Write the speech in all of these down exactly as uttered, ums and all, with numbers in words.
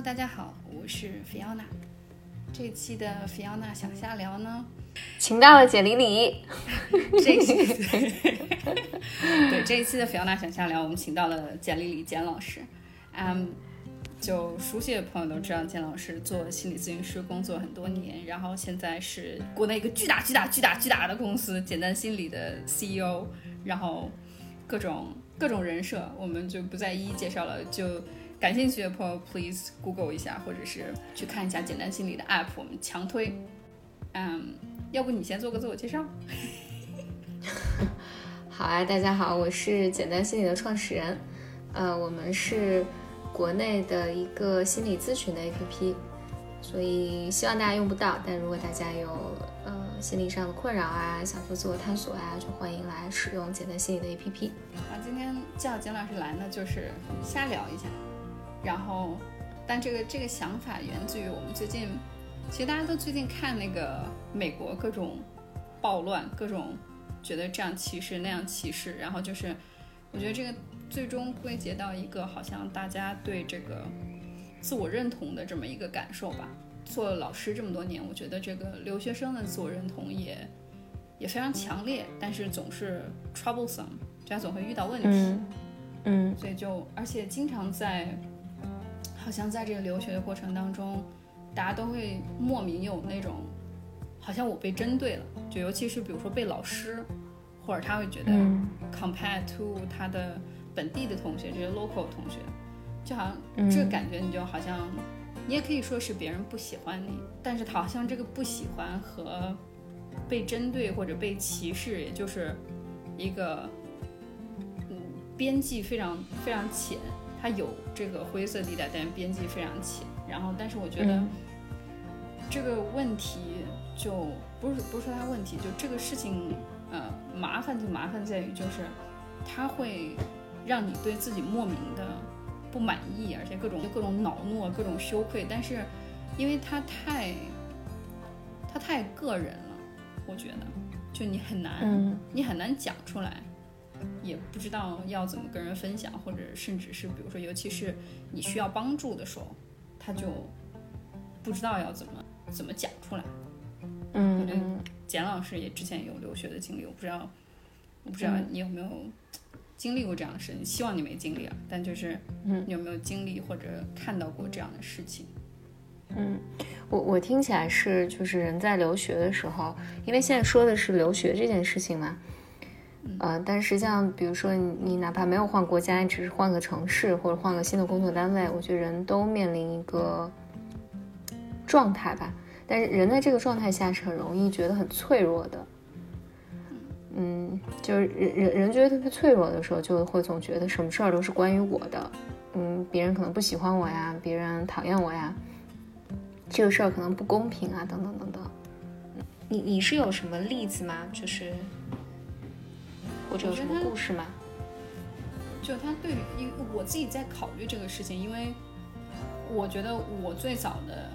Hello， 大家好，我是菲奥娜。这期的菲奥娜想瞎聊呢，请到了简玲里。这一期对这一期的菲奥娜想瞎聊，我们请到了简玲里简老师。嗯、um, ，就熟悉的朋友都知道，简老师做心理咨询师工作很多年，然后现在是国内一个巨大巨大巨大巨大的公司简单心理的 C E O， 然后各种各种人设，我们就不再一一介绍了，就。感兴趣的朋友 please Google 一下，或者是去看一下简单心理的 app， 我们强推。嗯，要不你先做个自我介绍。好啊，大家好，我是简单心理的创始人，呃，我们是国内的一个心理咨询的 app， 所以希望大家用不到，但如果大家有呃心理上的困扰啊，想做自我探索啊，就欢迎来使用简单心理的 app。啊，今天叫简老师来呢，就是瞎聊一下。然后但这个这个想法源自于我们最近，其实大家都最近看那个美国各种暴乱，各种觉得这样歧视那样歧视，然后就是我觉得这个最终归结到一个好像大家对这个自我认同的这么一个感受吧。做老师这么多年，我觉得这个留学生的自我认同也也非常强烈，但是总是 troublesome， 这样总会遇到问题。嗯，嗯所以就而且经常在好像在这个留学的过程当中，大家都会莫名有那种好像我被针对了，就尤其是比如说被老师，或者他会觉得 compared to 他的本地的同学，这些 local 同学，就好像这感觉你就好像你也可以说是别人不喜欢你，但是他好像这个不喜欢和被针对或者被歧视，也就是一个嗯边际非常非常浅。它有这个灰色地带，但边际非常浅。然后但是我觉得这个问题就不是不是说它问题，就这个事情呃麻烦就麻烦在于就是它会让你对自己莫名的不满意，而且各种各种恼怒，各种羞愧。但是因为它太它太个人了，我觉得就你很难、嗯、你很难讲出来，也不知道要怎么跟人分享，或者甚至是比如说尤其是你需要帮助的时候，他就不知道要怎么怎么讲出来。嗯，可能简老师也之前有留学的经历，我不知道我不知道你有没有经历过这样的事情，希望你没经历啊，但就是你有没有经历或者看到过这样的事情。嗯，我我听起来是就是人在留学的时候，因为现在说的是留学这件事情嘛，呃，但实际上比如说 你, 你哪怕没有换国家，只是换个城市或者换个新的工作单位，我觉得人都面临一个状态吧，但是人在这个状态下是很容易觉得很脆弱的。嗯，就是人人觉得特别脆弱的时候，就会总觉得什么事儿都是关于我的。嗯，别人可能不喜欢我呀，别人讨厌我呀，这个事儿可能不公平啊，等等等等。你你是有什么例子吗？就是或者有什么故事吗？就他对于我自己在考虑这个事情，因为我觉得我最早的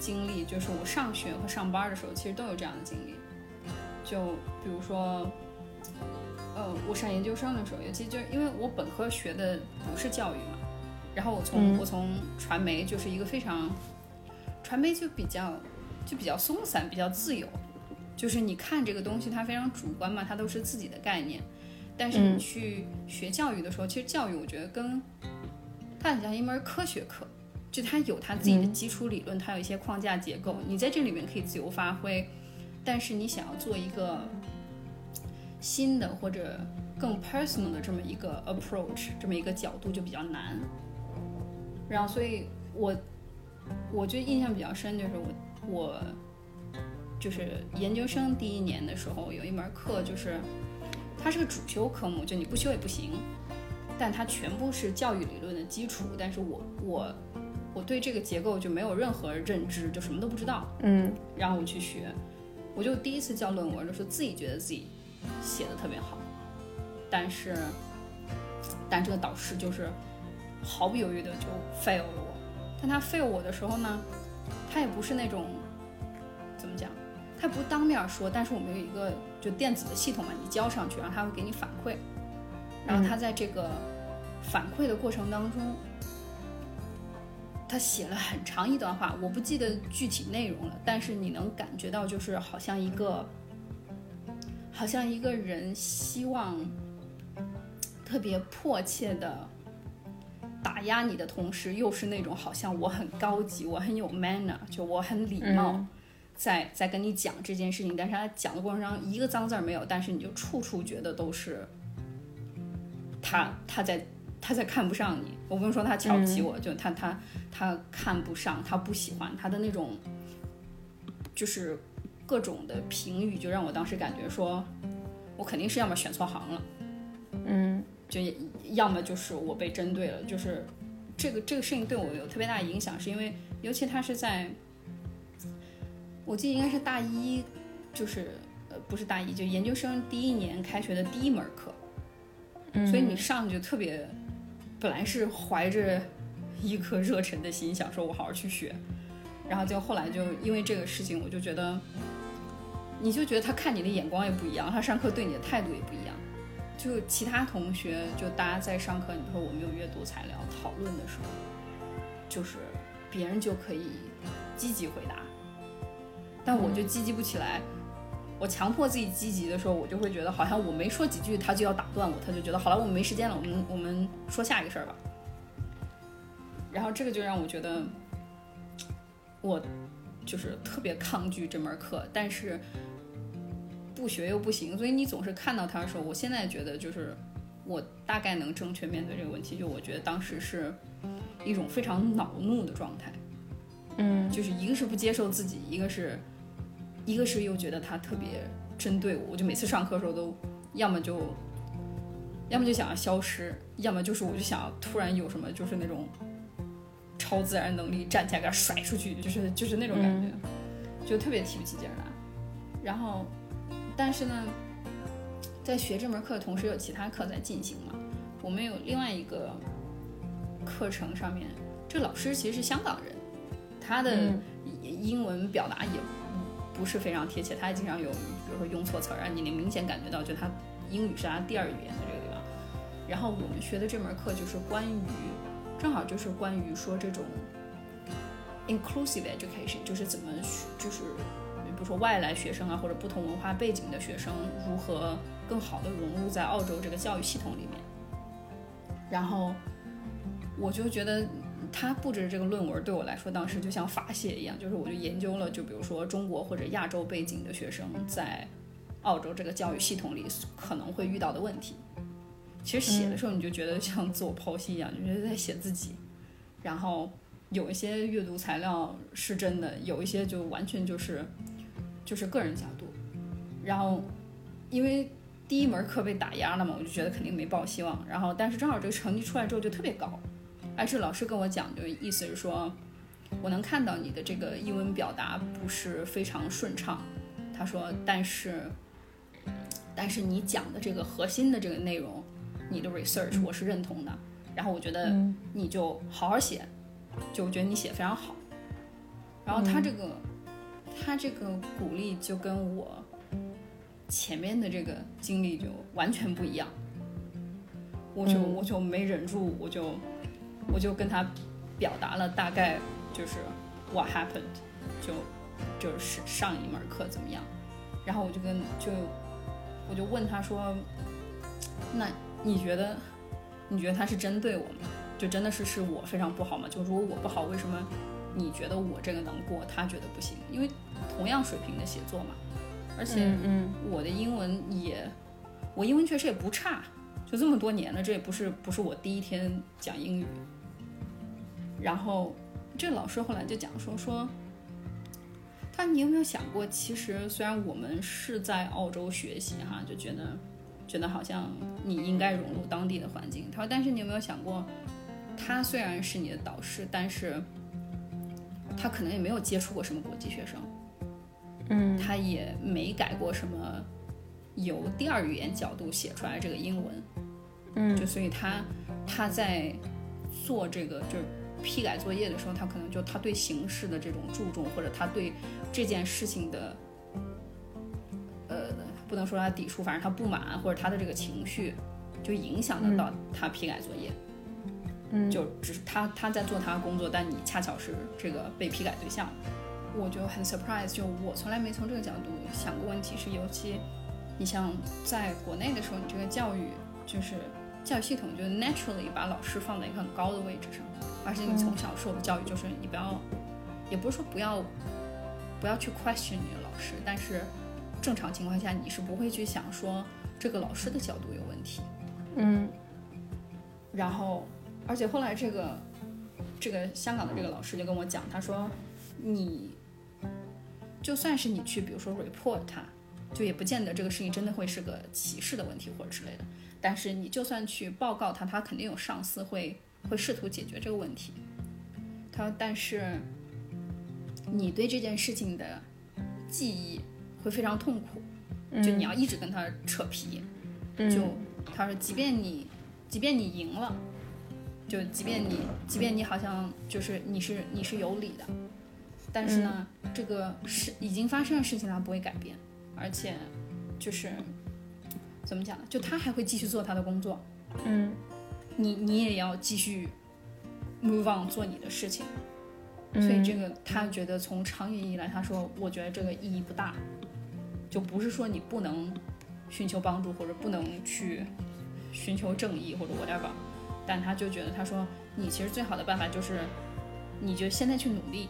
经历就是我上学和上班的时候其实都有这样的经历。就比如说呃，我上研究生的时候，尤其就是因为我本科学的不是教育嘛，然后我从、嗯、我从传媒就是一个非常传媒就比较就比较松散，比较自由，就是你看这个东西它非常主观嘛，它都是自己的概念。但是你去学教育的时候、嗯、其实教育我觉得跟它很像一门科学课，就它有它自己的基础理论、嗯、它有一些框架结构，你在这里面可以自由发挥，但是你想要做一个新的或者更 personal 的这么一个 approach， 这么一个角度就比较难。然后所以我我就印象比较深，就是我我就是研究生第一年的时候有一门课，就是它是个主修科目，就你不修也不行，但它全部是教育理论的基础，但是我我我对这个结构就没有任何认知，就什么都不知道。嗯，然后我去学，我就第一次交论文的时候自己觉得自己写的特别好，但是但这个导师就是毫不犹豫的就 fail 了我。但他 fail 我的时候呢，他也不是那种怎么讲，他不当面说，但是我们有一个就电子的系统嘛，你交上去，然后他会给你反馈。然后他在这个反馈的过程当中，他写了很长一段话，我不记得具体内容了，但是你能感觉到，就是好像一个好像一个人希望特别迫切的打压你的同时，又是那种好像我很高级，我很有 manner， 就我很礼貌、嗯、在, 在跟你讲这件事情，但是他讲的过程中一个脏字没有，但是你就处处觉得都是他他在他在看不上你。我不用说他瞧不起我、嗯、就他他他看不上，他不喜欢，他的那种就是各种的评语，就让我当时感觉说我肯定是要么选错行了，嗯，就要么就是我被针对了。就是这个这个事情对我有特别大的影响，是因为尤其他是在我记得应该是大一，就是呃不是大一，就研究生第一年开学的第一门课，嗯、所以你上去特别，本来是怀着一颗热忱的心想说我好好去学，然后就后来就因为这个事情，我就觉得你就觉得他看你的眼光也不一样，他上课对你的态度也不一样。就其他同学，就大家在上课，你说我们有阅读材料讨论的时候，就是别人就可以积极回答，但我就积极不起来。我强迫自己积极的时候，我就会觉得好像我没说几句他就要打断我，他就觉得好了，我们没时间了，我们我们说下一个事儿吧。然后这个就让我觉得我就是特别抗拒这门课，但是不学又不行，所以你总是看到他的时候，我现在觉得就是我大概能正确面对这个问题，就我觉得当时是一种非常恼怒的状态，嗯，就是一个是不接受自己，一个是一个是又觉得他特别针对我，我就每次上课的时候都要么就要么就想要消失，要么就是我就想要突然有什么就是那种超自然能力站起来给他甩出去，就是就是那种感觉、嗯、就特别提不起劲来。然后但是呢，在学这门课同时有其他课在进行嘛，我们有另外一个课程上面，这老师其实是香港人，他的英文表达也不是非常贴切，他经常有比如说用错词，让你能明显感觉到就他英语是他第二语言的这个地方。然后我们学的这门课就是关于正好就是关于说这种 inclusive education， 就是怎么就是比如说外来学生啊，或者不同文化背景的学生如何更好的融入在澳洲这个教育系统里面。然后我就觉得他布置这个论文对我来说当时就像发泄一样，就是我就研究了就比如说中国或者亚洲背景的学生在澳洲这个教育系统里可能会遇到的问题。其实写的时候你就觉得像自我剖析一样，你觉得在写自己。然后有一些阅读材料是真的，有一些就完全就是就是个人角度。然后因为第一门课被打压了嘛，我就觉得肯定没抱希望。然后但是正好这个成绩出来之后就特别高，而是老师跟我讲，就意思是说我能看到你的这个英文表达不是非常顺畅，他说但是但是你讲的这个核心的这个内容，你的 research 我是认同的，然后我觉得你就好好写，就我觉得你写非常好。然后他这个他这个鼓励就跟我前面的这个经历就完全不一样，我就我就没忍住，我就我就跟他表达了大概就是 what happened， 就就是上一门课怎么样。然后我就跟就我就问他说，那你觉得你觉得他是针对我吗？就真的是是我非常不好吗？就如果我不好，为什么你觉得我这个能过，他觉得不行？因为同样水平的写作嘛，而且我的英文也我英文确实也不差，就这么多年了，这也不是不是我第一天讲英语。然后这老师后来就讲说说他你有没有想过，其实虽然我们是在澳洲学习哈，就觉得觉得好像你应该融入当地的环境，他说但是你有没有想过，他虽然是你的导师，但是他可能也没有接触过什么国际学生，嗯，他也没改过什么由第二语言角度写出来这个英文，嗯，就所以他他在做这个就是批改作业的时候，他可能就他对形式的这种注重，或者他对这件事情的呃不能说他抵触，反正他不满或者他的这个情绪就影响得到他批改作业。嗯，就只是他他在做他的工作，但你恰巧是这个被批改对象，我就很 surprise， 就我从来没从这个角度想过问题，是尤其你像在国内的时候，你这个教育就是教育系统就 naturally 把老师放在一个很高的位置上，而且你从小受的教育就是你不要，也不是说不要不要去 question 你的老师，但是正常情况下你是不会去想说这个老师的角度有问题，嗯，然后而且后来这个这个香港的这个老师就跟我讲，他说你就算是你去比如说 report 他，就也不见得这个事情真的会是个歧视的问题或者之类的，但是你就算去报告他，他肯定有上司会会试图解决这个问题，他说但是你对这件事情的记忆会非常痛苦，就你要一直跟他扯皮、嗯、就他说即便你即便你赢了，就即便你即便你好像就是你是你是有理的，但是呢、嗯、这个是已经发生的事情它不会改变，而且就是怎么讲呢，就他还会继续做他的工作，嗯，你你也要继续 move on 做你的事情、嗯、所以这个他觉得从长远以来，他说我觉得这个意义不大，就不是说你不能寻求帮助或者不能去寻求正义或者 whatever， 但他就觉得他说你其实最好的办法就是你就现在去努力，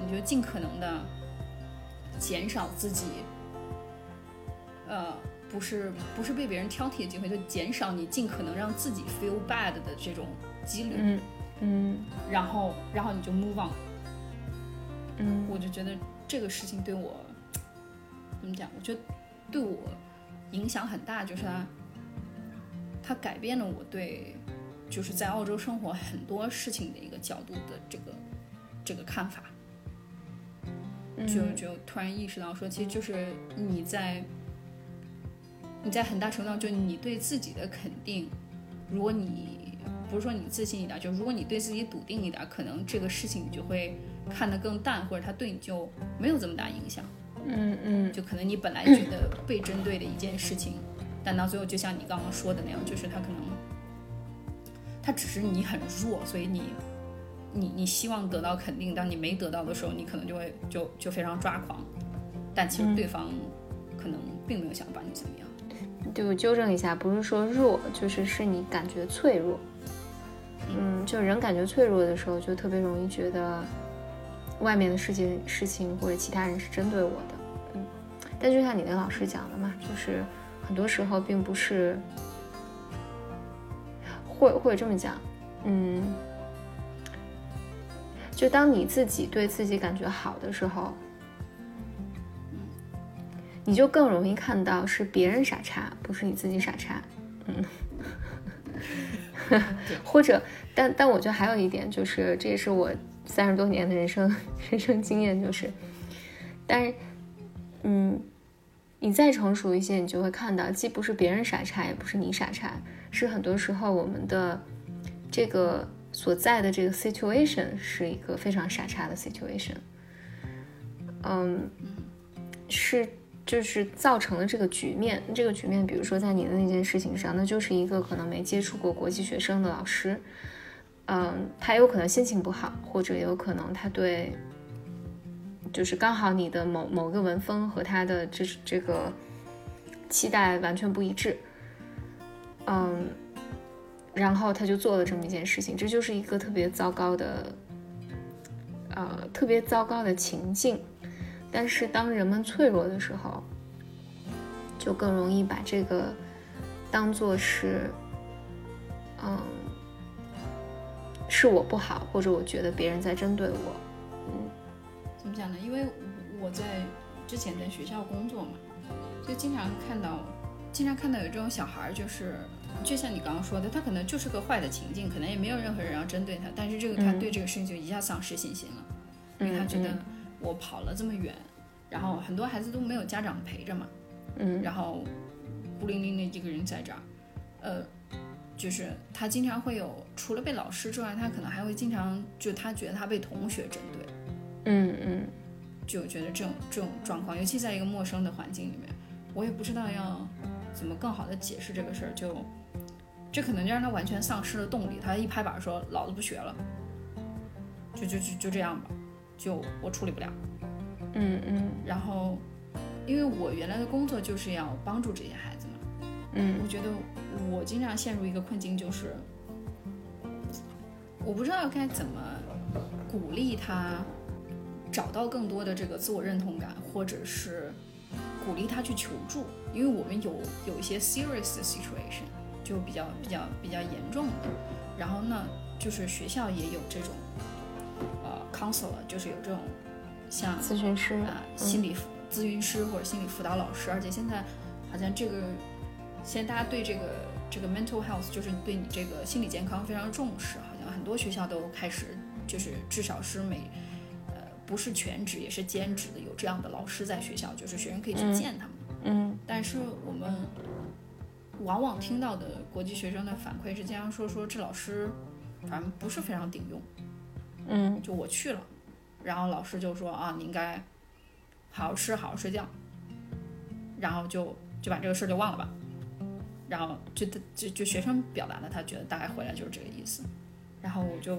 你就尽可能的减少自己呃不是不是被别人挑剔的机会，就减少你尽可能让自己 feel bad 的这种几率，嗯嗯，然后然后你就 move on， 嗯，我就觉得这个事情对我怎么讲，我觉得对我影响很大，就是它它改变了我对就是在澳洲生活很多事情的一个角度的这个这个看法，就就突然意识到说其实就是你在你在很大程度上就你对自己的肯定，如果你不是说你自信一点，就如果你对自己笃定一点，可能这个事情你就会看得更淡，或者它对你就没有这么大影响，嗯嗯，就可能你本来觉得被针对的一件事情，但到最后就像你刚刚说的那样，就是它可能它只是你很弱，所以你你你希望得到肯定，当你没得到的时候，你可能就会就就非常抓狂，但其实对方可能并没有想把你怎么样。对，我纠正一下，不是说弱，就是是你感觉脆弱。嗯，就人感觉脆弱的时候，就特别容易觉得外面的事情事情或者其他人是针对我的。嗯，但就像你的老师讲的嘛，就是很多时候并不是，或或者这么讲，嗯。就当你自己对自己感觉好的时候，你就更容易看到是别人傻叉，不是你自己傻叉。嗯，或者，但但我觉得还有一点就是，这也是我三十多年的人生人生经验，就是，但是，嗯，你再成熟一些，你就会看到，既不是别人傻叉，也不是你傻叉，是很多时候我们的这个。所在的这个 situation 是一个非常傻叉的 situation， 嗯，是就是造成了这个局面。这个局面，比如说在你的那件事情上，那就是一个可能没接触过国际学生的老师，嗯，他有可能心情不好，或者有可能他对，就是刚好你的某某个文风和他的这这个期待完全不一致，嗯。然后他就做了这么一件事情，这就是一个特别糟糕的呃，特别糟糕的情境。但是当人们脆弱的时候，就更容易把这个当作是嗯，是我不好，或者我觉得别人在针对我。嗯，怎么讲呢，因为我在之前在学校工作嘛，就经常看到经常看到有这种小孩，就是就像你刚刚说的，他可能就是个坏的情境，可能也没有任何人要针对他，但是这个他对这个事情就一下丧失信心了、嗯、因为他觉得我跑了这么远、嗯、然后很多孩子都没有家长陪着嘛，嗯，然后孤零零的一个人在这儿，呃，就是他经常会有，除了被老师之外，他可能还会经常就他觉得他被同学针对，嗯嗯，就觉得这种这种状况，尤其在一个陌生的环境里面，我也不知道要怎么更好的解释这个事儿，就这可能就让他完全丧失了动力，他一拍板说老子不学了，就就就就这样吧，就我处理不了。嗯嗯。然后因为我原来的工作就是要帮助这些孩子嘛，嗯，我觉得我经常陷入一个困境，就是我不知道该怎么鼓励他找到更多的这个自我认同感，或者是鼓励他去求助。因为我们有有一些 serious 的 situation， 就比较比较比较严重的。然后呢，就是学校也有这种呃 counselor， 就是有这种像咨询师啊、呃、心理、嗯咨询师或者心理辅导老师，而且现在好像这个现在大家对这个这个 mental health， 就是对你这个心理健康非常重视，好像很多学校都开始就是至少是每呃不是全职也是兼职的有这样的老师在学校，就是学生可以去见他们。嗯，但是我们往往听到的国际学生的反馈是经常说说这老师反正不是非常顶用。嗯，就我去了，然后老师就说啊你应该好好吃，好好睡觉，然后就就把这个事就忘了吧，然后就就就学生表达的，他觉得大概回来就是这个意思。然后我就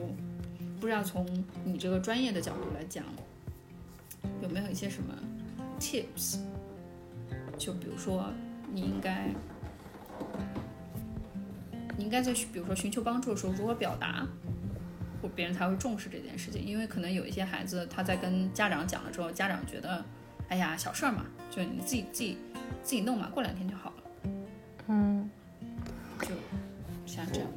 不知道从你这个专业的角度来讲，有没有一些什么 tips？ 就比如说你应该你应该在比如说寻求帮助的时候如何表达，或别人才会重视这件事情。因为可能有一些孩子他在跟家长讲了之后，家长觉得。哎呀，小事嘛，就你自己自己自己弄嘛，过两天就好了。嗯，就像这样。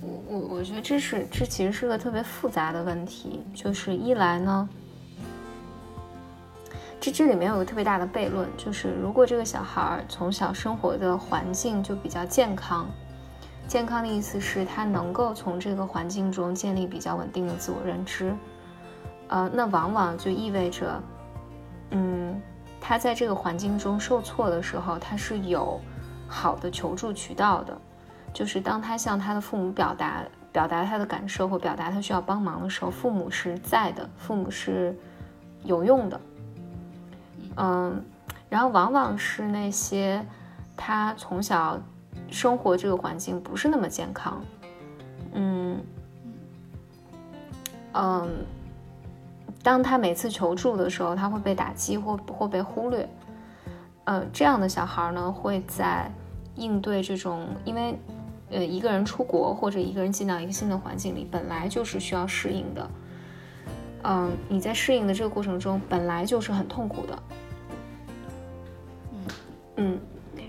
我我我觉得这是这其实是个特别复杂的问题，就是一来呢，这这里面有个特别大的悖论，就是如果这个小孩从小生活的环境就比较健康，健康的意思是他能够从这个环境中建立比较稳定的自我认知，呃，那往往就意味着。嗯，他在这个环境中受挫的时候，他是有好的求助渠道的，就是当他向他的父母表达表达他的感受或表达他需要帮忙的时候，父母是在的，父母是有用的。嗯，然后往往是那些他从小生活这个环境不是那么健康，嗯嗯。当他每次求助的时候，他会被打击或或被忽略。呃，这样的小孩呢，会在应对这种，因为呃一个人出国或者一个人进到一个新的环境里，本来就是需要适应的。嗯、呃，你在适应的这个过程中，本来就是很痛苦的。嗯，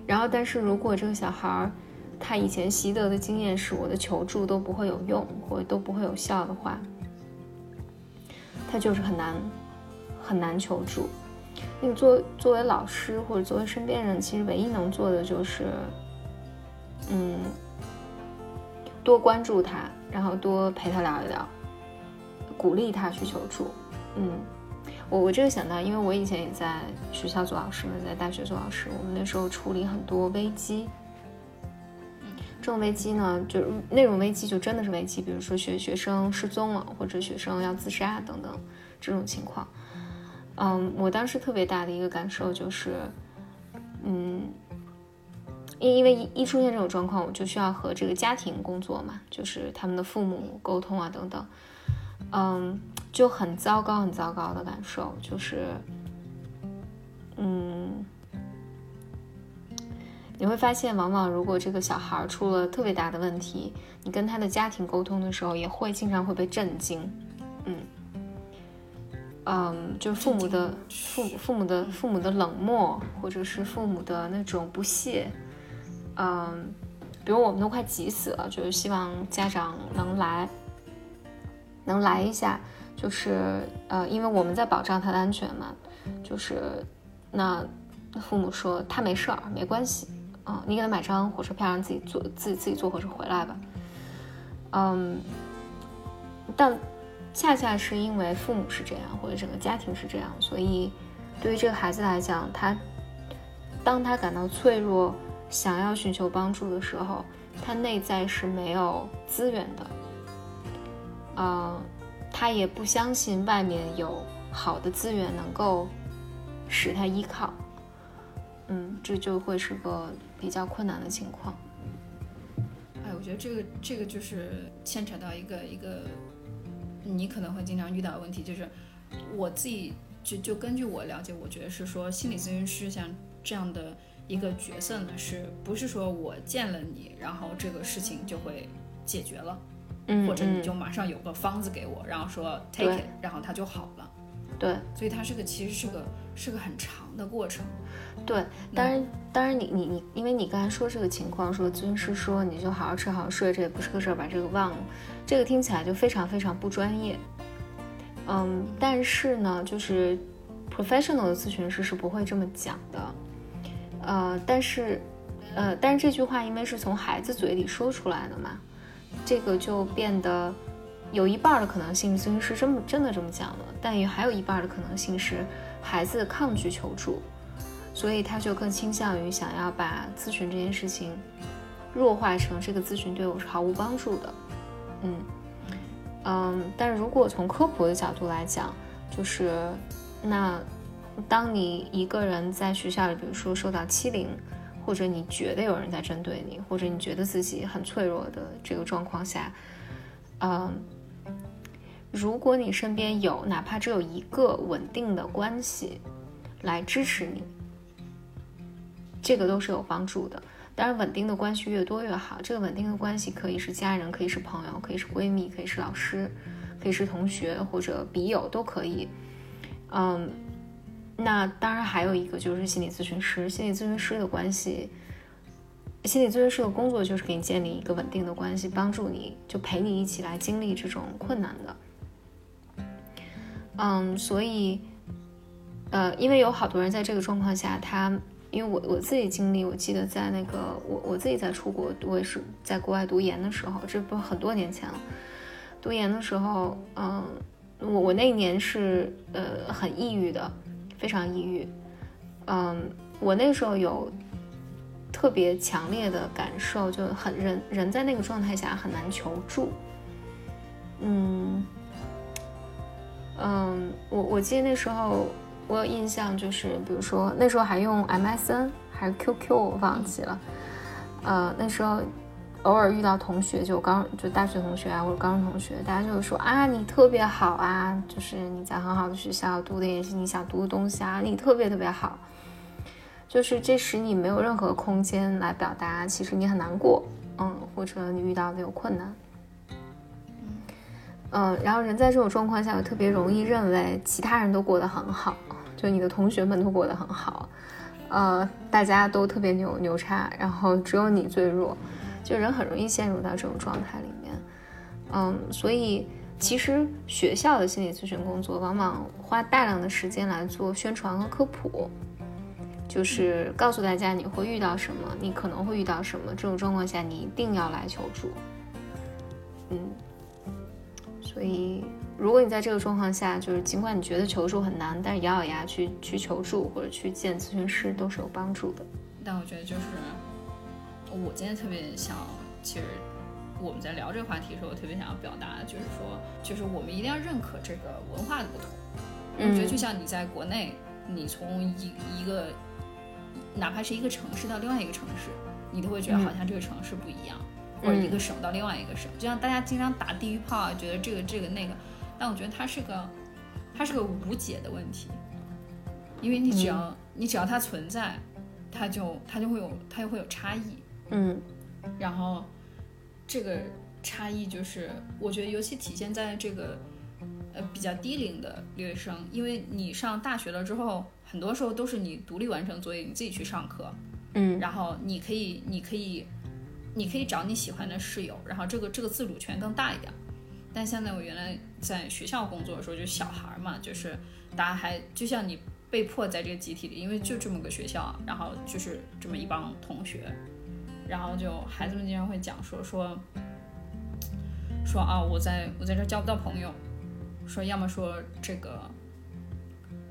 然后但是如果这个小孩他以前习得的经验是我的求助都不会有用，或都不会有效的话。他就是很难很难求助。那你作作为老师或者作为身边人，其实唯一能做的就是嗯多关注他，然后多陪他聊一聊，鼓励他去求助。嗯，我我这个想到，因为我以前也在学校做老师嘛，在大学做老师，我们那时候处理很多危机。这种危机呢，就那种危机就真的是危机，比如说学学生失踪了，或者学生要自杀等等这种情况。嗯，我当时特别大的一个感受就是，嗯，因因为一出现这种状况，我就需要和这个家庭工作嘛，就是他们的父母沟通啊等等，嗯，就很糟糕很糟糕的感受，就是，嗯。你会发现往往如果这个小孩出了特别大的问题，你跟他的家庭沟通的时候也会经常会被震惊。嗯嗯，就是父母的父母父母的父母的冷漠，或者是父母的那种不屑。嗯，比如我们都快急死了，就是希望家长能来能来一下，就是呃因为我们在保障他的安全嘛，就是那父母说他没事儿没关系。嗯，你给他买张火车票，让自己坐自己自己坐火车回来吧。嗯，但恰恰是因为父母是这样，或者整个家庭是这样，所以对于这个孩子来讲，他当他感到脆弱，想要寻求帮助的时候，他内在是没有资源的。嗯，他也不相信外面有好的资源能够使他依靠。嗯，这就会是个比较困难的情况。哎，觉得这个这个就是牵扯到一个一个你可能会经常遇到的问题，就是我自己就就根据我了解，我觉得是说心理咨询师像这样的一个角色呢，是不是说我见了你然后这个事情就会解决了，嗯，或者你就马上有个方子给我，然后说 take it 然后它就好了。对，所以它是个其实是个是个很长的过程。对，当然当然你你你，因为你刚才说这个情况，说咨询师说你就好好吃好好睡，这也不是个事儿，把这个忘了，这个听起来就非常非常不专业。嗯，但是呢，就是 professional 的咨询师是不会这么讲的。呃，但是呃，但是这句话因为是从孩子嘴里说出来的嘛，这个就变得有一半的可能性咨询师真真的这么讲了，但也还有一半的可能性是孩子抗拒求助。所以他就更倾向于想要把咨询这件事情弱化成这个咨询对我是毫无帮助的。嗯嗯，但是如果从科普的角度来讲，就是那当你一个人在学校里比如说受到欺凌，或者你觉得有人在针对你，或者你觉得自己很脆弱的这个状况下，嗯，如果你身边有哪怕只有一个稳定的关系来支持你，这个都是有帮助的。当然稳定的关系越多越好，这个稳定的关系可以是家人，可以是朋友，可以是闺蜜，可以是老师，可以是同学或者笔友都可以。嗯，那当然还有一个就是心理咨询师，心理咨询师的关系心理咨询师的工作就是给你建立一个稳定的关系，帮助你，就陪你一起来经历这种困难的。嗯，所以呃，因为有好多人在这个状况下，他因为我我自己经历，我记得在那个我我自己在出国，我也是在国外读研的时候，这不很多年前了。读研的时候，嗯，我我那一年是呃很抑郁的，非常抑郁。嗯，我那时候有特别强烈的感受，就很人人在那个状态下很难求助。嗯嗯，我我记得那时候。我有印象，就是比如说那时候还用 M S N 还是 Q Q 我忘记了，呃，那时候偶尔遇到同学，就刚就大学同学啊或者高中同学，大家就会说啊你特别好啊，就是你在很好的学校读的也是你想读的东西啊，你特别特别好，就是这时你没有任何空间来表达其实你很难过，嗯，或者你遇到的有困难。嗯，然后人在这种状况下，特别容易认为其他人都过得很好，就你的同学们都过得很好，呃，大家都特别牛牛叉，然后只有你最弱，就人很容易陷入到这种状态里面。嗯，所以其实学校的心理咨询工作往往花大量的时间来做宣传和科普，就是告诉大家你会遇到什么，你可能会遇到什么，这种状况下你一定要来求助。嗯。所以如果你在这个状况下，就是尽管你觉得求助很难，但是咬咬牙去去求助或者去见咨询师都是有帮助的。但我觉得就是我今天特别想，其实我们在聊这个话题的时候，我特别想要表达就是说，就是我们一定要认可这个文化的不同。嗯，我觉得就像你在国内，你从一一个哪怕是一个城市到另外一个城市，你都会觉得好像这个城市不一样。嗯，或者一个省到另外一个省，就像大家经常打地域炮啊，觉得这个这个那个，但我觉得它是个它是个无解的问题，因为你只要、嗯、你只要它存在，它就它就会有它就会有差异，嗯，然后这个差异就是我觉得尤其体现在这个呃比较低龄的留学生，因为你上大学了之后，很多时候都是你独立完成作业，你自己去上课，嗯，然后你可以你可以。你可以找你喜欢的室友，然后这个这个自主权更大一点。但现在我原来在学校工作的时候，就小孩嘛，就是大家还就像你被迫在这个集体里，因为就这么个学校，然后就是这么一帮同学，然后就孩子们经常会讲说说说啊，我在我在这交不到朋友，说要么说这个，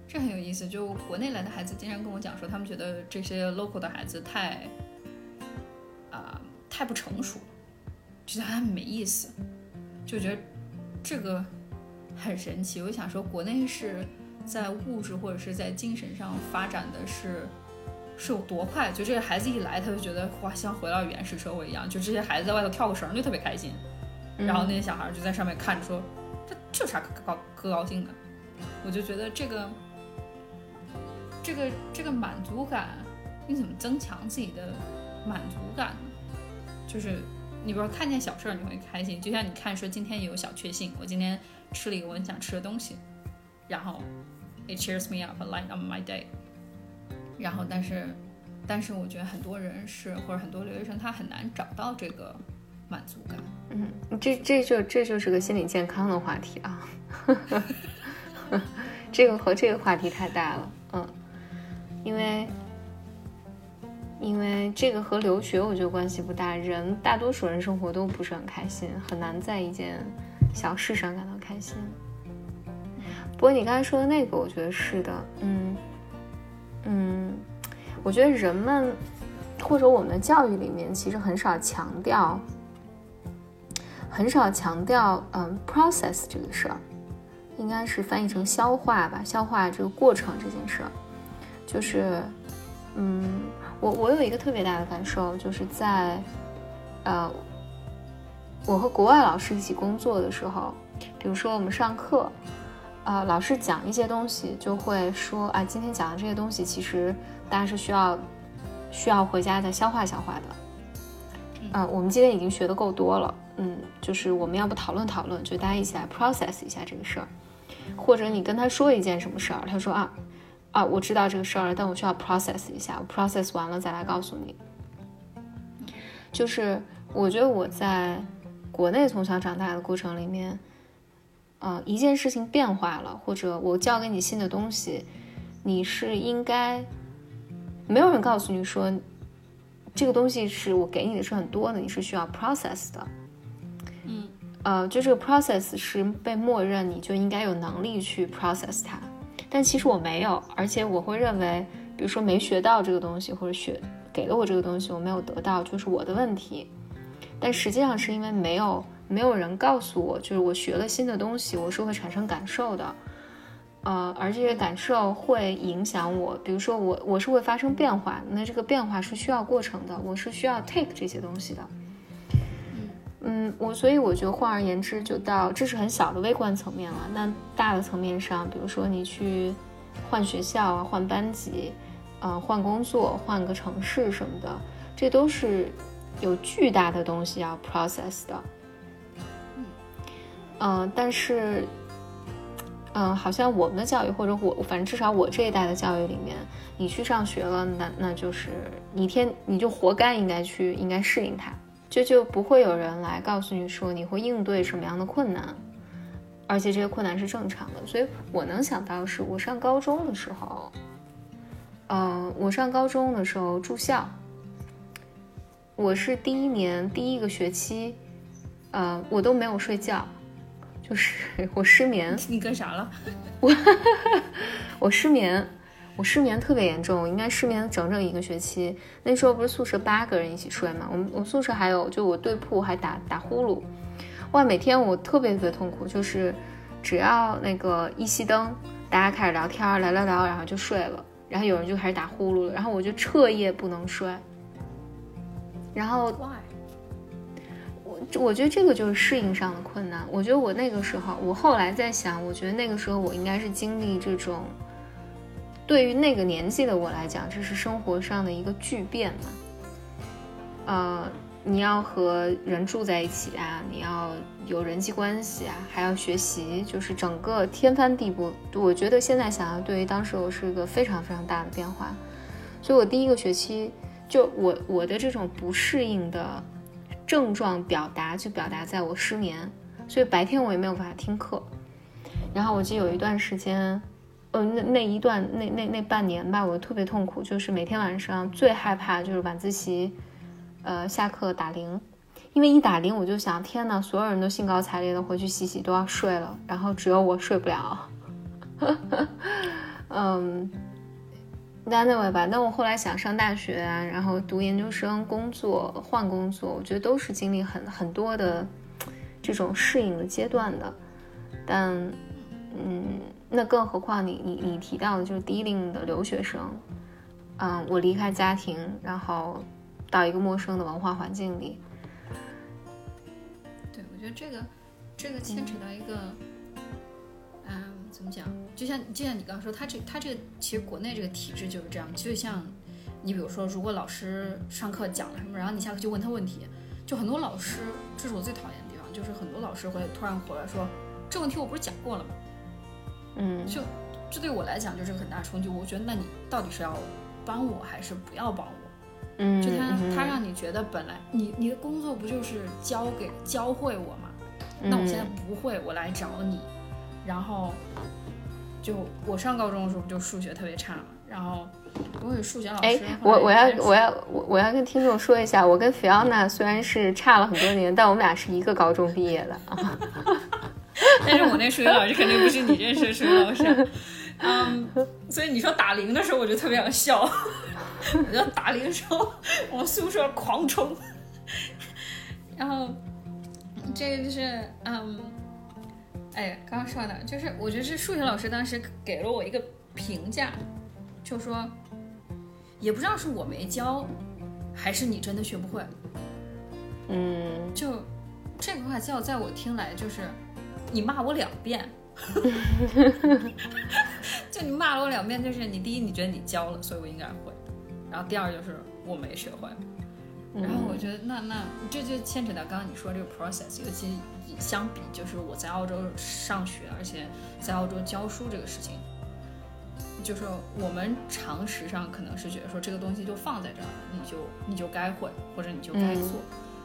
这很有意思。就国内来的孩子经常跟我讲说，他们觉得这些 local 的孩子太啊。呃太不成熟，觉得他没意思，就觉得这个很神奇。我想说，国内是在物质或者是在精神上发展的是是有多快，就这个孩子一来他就觉得哇，像回到原始社会一样，就这些孩子在外头跳个绳就特别开心，然后那些小孩就在上面看着说这这有啥可可高兴的。我就觉得这个这个这个满足感，你怎么增强自己的满足感呢？就是你比如说看见小事你会开心，就像你看说今天也有小确幸，我今天吃了一个我想吃的东西，然后 it cheers me up, light up my day。 然后但是但是我觉得很多人是或者很多留学生他很难找到这个满足感。嗯，这这就这就是个心理健康的话题啊。这个和这个话题太大了。嗯，因为因为这个和留学我觉得关系不大，人大多数人生活都不是很开心，很难在一件小事上感到开心。不过你刚才说的那个我觉得是的。嗯嗯，我觉得人们或者我们的教育里面其实很少强调很少强调嗯 process 这个事儿，应该是翻译成消化吧，消化这个过程这件事儿。就是嗯我我有一个特别大的感受，就是在呃我和国外老师一起工作的时候，比如说我们上课呃，老师讲一些东西就会说啊，今天讲的这些东西其实大家是需要需要回家再消化消化的。呃，我们今天已经学得够多了，嗯，就是我们要不讨论讨论，就大家一起来 process 一下这个事儿。或者你跟他说一件什么事儿，他说啊啊，我知道这个事儿了，但我需要 process 一下，我 process 完了再来告诉你。就是我觉得我在国内从小长大的过程里面呃，一件事情变化了，或者我教给你新的东西，你是应该没有人告诉你说这个东西是我给你的是很多的，你是需要 process 的。嗯，呃，就这个 process 是被默认你就应该有能力去 process 它，但其实我没有，而且我会认为比如说没学到这个东西，或者学给了我这个东西我没有得到就是我的问题，但实际上是因为没有没有人告诉我，就是我学了新的东西我是会产生感受的，呃，而这些感受会影响我，比如说我我是会发生变化，那这个变化是需要过程的，我是需要 take 这些东西的。嗯，我所以我觉得换而言之，就到这是很小的微观层面了，那大的层面上，比如说你去换学校啊，换班级，呃，换工作，换个城市什么的，这都是有巨大的东西要 process 的。嗯、呃，但是，嗯、呃，好像我们的教育，或者我反正至少我这一代的教育里面，你去上学了，那那就是你天你就活该应该去应该适应它，就就不会有人来告诉你说你会应对什么样的困难，而且这些困难是正常的。所以我能想到是我上高中的时候，呃，我上高中的时候住校，我是第一年第一个学期，呃，我都没有睡觉。就是我失眠。你干啥了？我我失眠，我失眠特别严重，我应该失眠整整一个学期。那时候不是宿舍八个人一起睡嘛，我们我宿舍还有就我对铺还打打呼噜，哇，每天我特别特别痛苦，就是只要那个一熄灯，大家开始聊天聊聊聊，然后就睡了，然后有人就开始打呼噜了，然后我就彻夜不能睡，然后。我觉得这个就是适应上的困难。我觉得我那个时候，我后来在想，我觉得那个时候我应该是经历这种，对于那个年纪的我来讲，这是生活上的一个巨变嘛。呃，你要和人住在一起啊，你要有人际关系啊，还要学习，就是整个天翻地覆。我觉得现在想要对于当时我是一个非常非常大的变化，所以我第一个学期就我我的这种不适应的。症状表达就表达在我失眠，所以白天我也没有办法听课。然后我记得有一段时间，呃，那那一段那那那半年吧，我特别痛苦，就是每天晚上最害怕就是晚自习，呃，下课打铃，因为一打铃我就想，天哪，所有人都兴高采烈的回去洗洗都要睡了，然后只有我睡不了。嗯，那那我吧，那我后来想上大学啊，然后读研究生，工作换工作，我觉得都是经历很很多的这种适应的阶段的。但嗯，那更何况你你你提到的就是低龄的留学生，嗯，我离开家庭，然后到一个陌生的文化环境里。对，我觉得这个这个牵扯到一个，嗯，嗯怎么讲？就像就像你刚刚说，他这他这个其实国内这个体制就是这样，就像你比如说，如果老师上课讲了什么，然后你下课就问他问题，就很多老师，这是我最讨厌的地方，就是很多老师会突然回来说，这问题我不是讲过了吗？嗯，就这对我来讲就是很大冲击。我觉得那你到底是要帮我还是不要帮我？嗯，就他、嗯、他让你觉得本来你你的工作不就是教给教会我吗？那我现在不会，我来找你。然后就我上高中的时候就数学特别差嘛，然后我有数学老师。哎，我我要我要我我要跟听众说一下，我跟菲奥娜虽然是差了很多年，但我们俩是一个高中毕业的啊。但是我那数学老师肯定不是你认识的数学老师。嗯、um, 所以你说打铃的时候我就特别想笑。我就打铃的时候往宿舍狂冲。然后这个就是嗯，哎，刚刚说的就是我觉得是数学老师当时给了我一个评价，就说也不知道是我没教还是你真的学不会。嗯，就这个话叫在我听来就是你骂我两遍。就你骂了我两遍，就是你第一你觉得你教了所以我应该会，然后第二就是我没学会。然后我觉得那那这就牵扯到刚刚你说这个 process， 尤其相比就是我在澳洲上学而且在澳洲教书这个事情，就是我们常识上可能是觉得说这个东西就放在这儿，你就你就该会或者你就该做、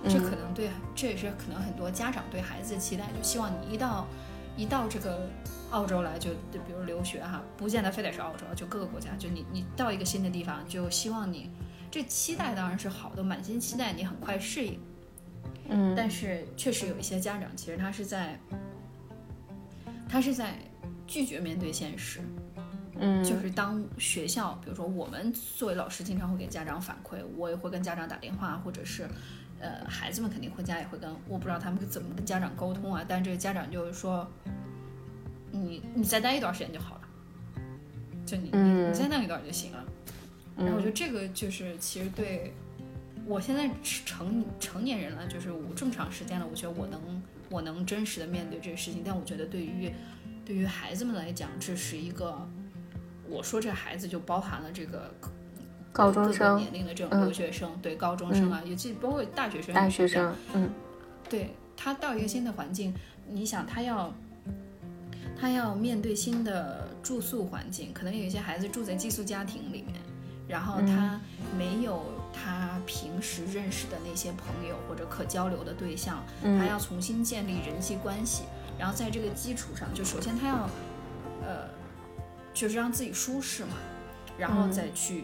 嗯、这可能对这也是可能很多家长对孩子的期待，就希望你一到一到这个澳洲来，就比如留学哈，不见得非得是澳洲，就各个国家，就你你到一个新的地方，就希望你这期待当然是好的，满心期待你很快适应。嗯，但是确实有一些家长其实他是在他是在拒绝面对现实。嗯，就是当学校比如说我们作为老师经常会给家长反馈，我也会跟家长打电话，或者是呃，孩子们肯定回家也会跟，我不知道他们怎么跟家长沟通啊，但这个家长就是说你你再待一段时间就好了，就你、嗯、你再待一段就行了、嗯、然后我觉得这个就是其实对我现在成成年人了，就是我这么长时间了，我觉得我能我能真实的面对这个事情，但我觉得对于对于孩子们来讲，这是一个我说这孩子就包含了这个高中生年龄的这种留学生、嗯、对高中生啊、嗯、尤其包括大学生大学生嗯，对他到一个新的环境，你想他要他要面对新的住宿环境，可能有一些孩子住在寄宿家庭里面，然后他没有他平时认识的那些朋友或者可交流的对象、嗯、他要重新建立人际关系，然后在这个基础上就首先他要呃，就是让自己舒适嘛，然后再去、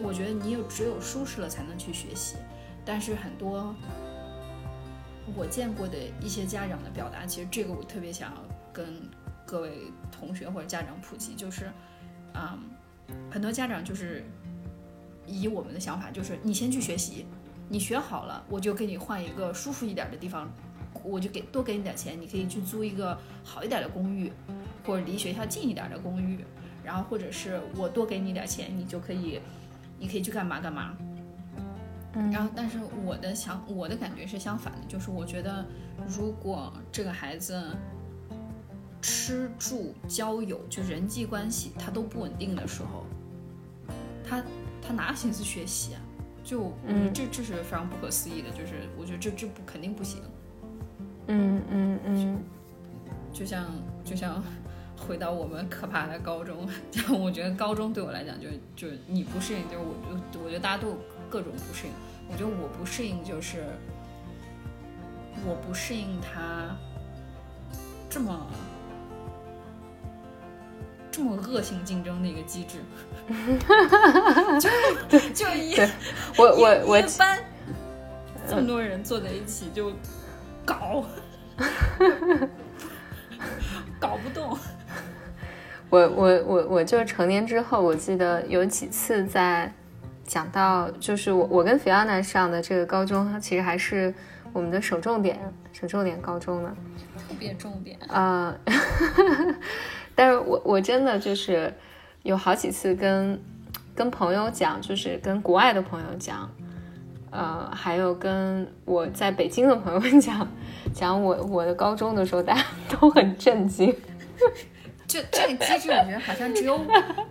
嗯，我觉得你有只有舒适了才能去学习，但是很多我见过的一些家长的表达，其实这个我特别想要跟各位同学或者家长普及，就是、嗯、很多家长就是以我们的想法就是你先去学习，你学好了我就给你换一个舒服一点的地方，我就给多给你点钱，你可以去租一个好一点的公寓或者离学校近一点的公寓，然后或者是我多给你点钱你就可以你可以去干嘛干嘛，然后但是我的想我的感觉是相反的，就是我觉得如果这个孩子吃住交友就人际关系他都不稳定的时候，他他哪有心思学习啊？就这这是非常不可思议的，就是我觉得这这不肯定不行。嗯嗯嗯，就像就像。回到我们可怕的高中，我觉得高中对我来讲就就你不适应，就是我我觉得大家都有各种不适应，我觉得我不适应就是我不适应他这么这么恶性竞争的一个机制。就就一我我我一般这么多人坐在一起就搞搞不动。我我我我就成年之后，我记得有几次在讲到，就是我我跟菲奥娜上的这个高中，其实还是我们的省重点省重点高中呢，特别重点啊、呃。但是我我真的就是有好几次跟跟朋友讲，就是跟国外的朋友讲，呃，还有跟我在北京的朋友讲，讲我我的高中的时候，大家都很震惊。就这个机制，我觉得好像只有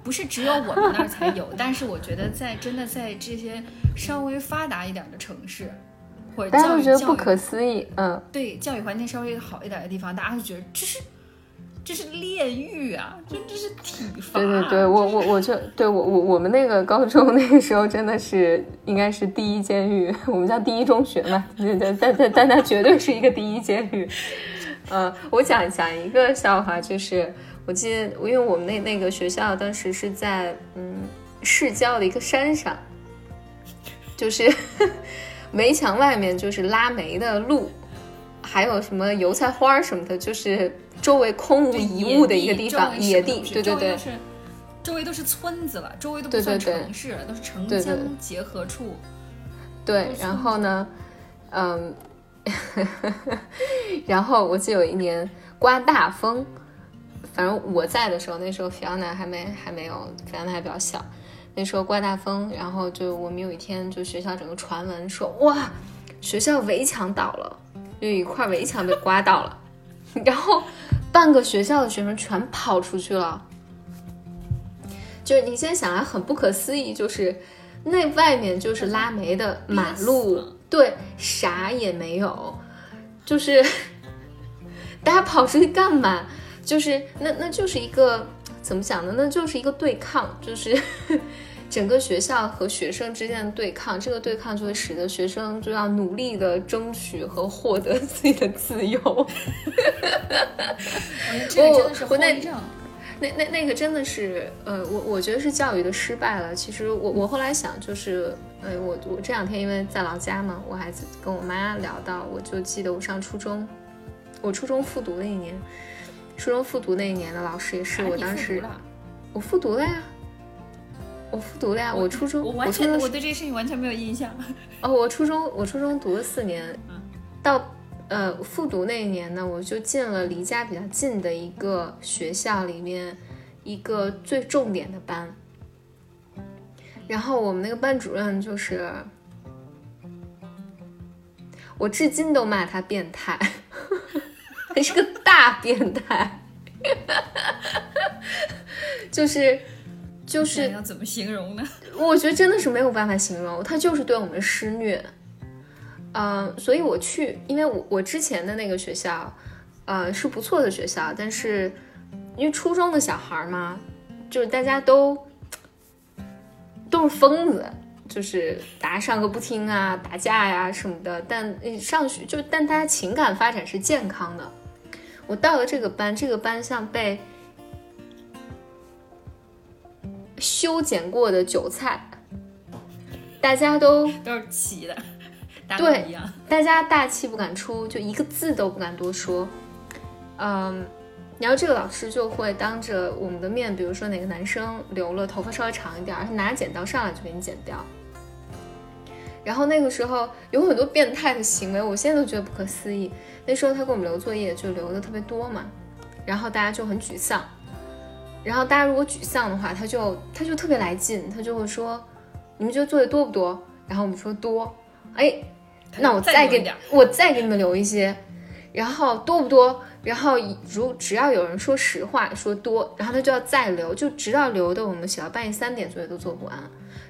不是只有我们那儿才有，但是我觉得在真的在这些稍微发达一点的城市，或者大家觉得不可思议，嗯，对，教育环境稍微好一点的地方，大家就觉得这是这是炼狱啊，这这是体罚、啊。对对对，我我我就对我我我们那个高中那个时候真的是应该是第一监狱，我们叫第一中学嘛，但但但它绝对是一个第一监狱。嗯，我讲讲一个笑话，就是。我记得，因为我们那那个学校当时是在嗯市郊的一个山上，就是围墙外面就是拉煤的路，还有什么油菜花什么的，就是周围空无一物的一个地方，野地，对对对，周围都是村子了，周围都不算城市了，都是城乡结合处。对，然后呢，嗯，然后我记得有一年刮大风。反正我在的时候，那时候菲奥娜还没还没有，菲奥娜还比较小。那时候刮大风，然后就我们有一天就学校整个传闻说，哇，学校围墙倒了，就一块围墙被刮倒了，然后半个学校的学生全跑出去了。就是你现在想来很不可思议，就是那外面就是拉煤的马路，对，啥也没有，就是大家跑出去干嘛？就是那那就是一个怎么讲呢，那就是一个对抗，就是整个学校和学生之间的对抗，这个对抗就会使得学生就要努力的争取和获得自己的自由。这个真的是荒诞症。那那那个真的是，呃，我我觉得是教育的失败了。其实我我后来想，就是，呃，我我这两天因为在老家嘛，我还跟我妈聊到，我就记得我上初中，我初中复读那一年。初中复读那一年的老师也是我当时，我复读了呀，我复读了呀。我初中，我完全我对这个事情完全没有印象。哦，我初中我初中读了四年，到呃复读那一年呢，我就进了离家比较近的一个学校里面一个最重点的班，然后我们那个班主任就是，我至今都骂他变态。他是个大变态，就是就是要怎么形容呢？我觉得真的是没有办法形容，他就是对我们施虐。嗯、呃，所以我去，因为我我之前的那个学校，呃，是不错的学校，但是因为初中的小孩嘛，就是大家都都是疯子。就是大家上课不听啊，打架呀、啊、什么的，但上学就但大家情感发展是健康的。我到了这个班，这个班像被修剪过的韭菜，大家都都是齐的，对，大家大气不敢出，就一个字都不敢多说。嗯，然后这个老师就会当着我们的面，比如说哪个男生留了头发稍微长一点，他拿剪刀上来就给你剪掉。然后那个时候有很多变态的行为，我现在都觉得不可思议。那时候他给我们留作业就留的特别多嘛，然后大家就很沮丧。然后大家如果沮丧的话，他就他就特别来劲，他就会说：“你们觉得作业多不多？”然后我们说多，哎，那我再给我再给你们留一些。然后多不多？然后如只要有人说实话说多，然后他就要再留，就直到留的我们写到半夜三点作业都做不完，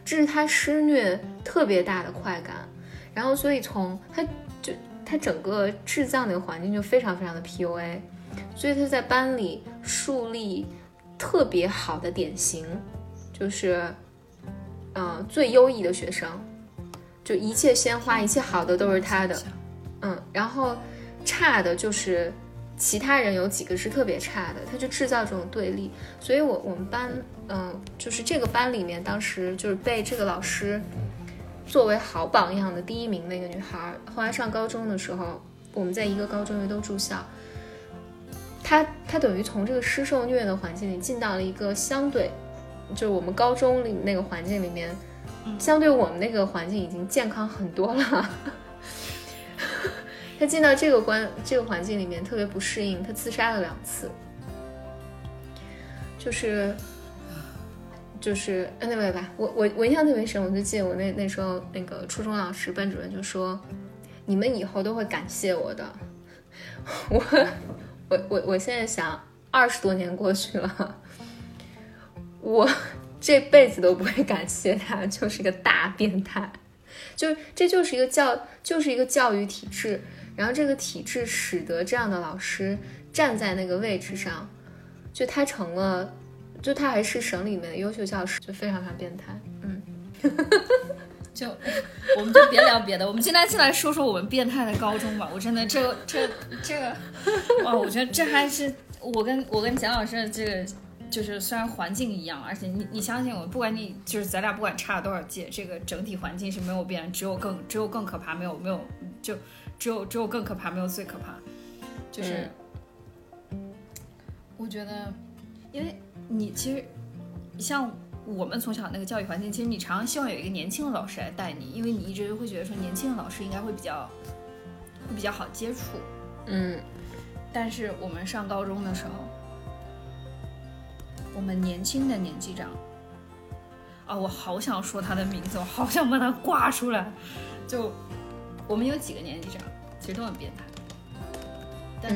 这是他施虐特别大的快感。然后所以从他就他整个制造那个环境就非常非常的 P U A， 所以他在班里树立特别好的典型，就是呃最优异的学生，就一切鲜花一切好的都是他的，嗯，然后差的就是其他人有几个是特别差的，他就制造这种对立。所以我我们班嗯、呃，就是这个班里面当时就是被这个老师作为好榜样的第一名那个女孩，后来上高中的时候我们在一个高中都住校，她她等于从这个施受虐的环境里进到了一个相对就是我们高中里那个环境里面，相对我们那个环境已经健康很多了。他进到这个关这个环境里面特别不适应，他自杀了两次。就是就是anyway吧，我我我印象特别深，我就记得我那那时候那个初中老师班主任就说，你们以后都会感谢我的。我我我我现在想，二十多年过去了，我这辈子都不会感谢他，就是个大变态。就这就是一个教就是一个教育体制，然后这个体制使得这样的老师站在那个位置上，就他成了，就他还是省里面的优秀教师，就非常非常变态。嗯，就我们就别聊别的，我们今天先来说说我们变态的高中吧。我真的这这这个哇，我觉得这还是我跟我跟蒋老师的这个。就是虽然环境一样，而且你你相信我，不管你就是咱俩不管差了多少届，这个整体环境是没有变，只有更只有更可怕，没有没有就只有只有更可怕，没有最可怕。就是、嗯、我觉得，因为你其实像我们从小那个教育环境，其实你常常希望有一个年轻的老师来带你，因为你一直会觉得说年轻的老师应该会比较会比较好接触。嗯，但是我们上高中的时候。我们年轻的年级长啊，我好想说他的名字，我好想把他挂出来。就我们有几个年级长其实都很变态，但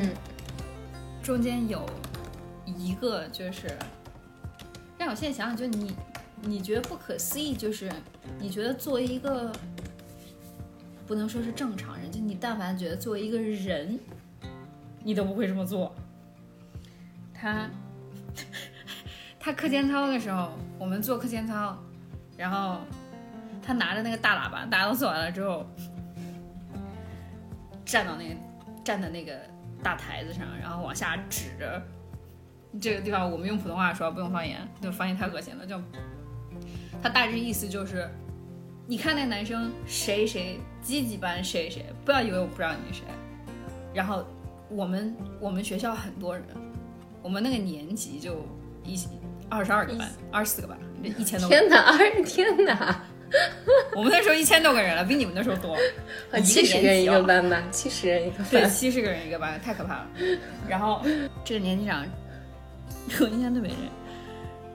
中间有一个就是让我现在想想，就你你觉得不可思议，就是你觉得作为一个不能说是正常人，就你但凡觉得作为一个人你都不会这么做。他他课间操的时候，我们做课间操，然后他拿着那个大喇叭，大家都做完了之后，站到那个站在那个大台子上，然后往下指着这个地方。我们用普通话说，不用方言，就方言太恶心了。就他大致意思就是，你看那男生谁谁积极班谁谁，不要以为我不知道你谁。然后我们我们学校很多人，我们那个年级就一起。二十二个班，二十四个班，一千多个人。天哪，二天哪！我们那时候一千多个人了，比你们那时候多。七十个人一个班吧，七十人一个班。对，七十个人一个班，太可怕了。然后这个年级长，我印象特别深，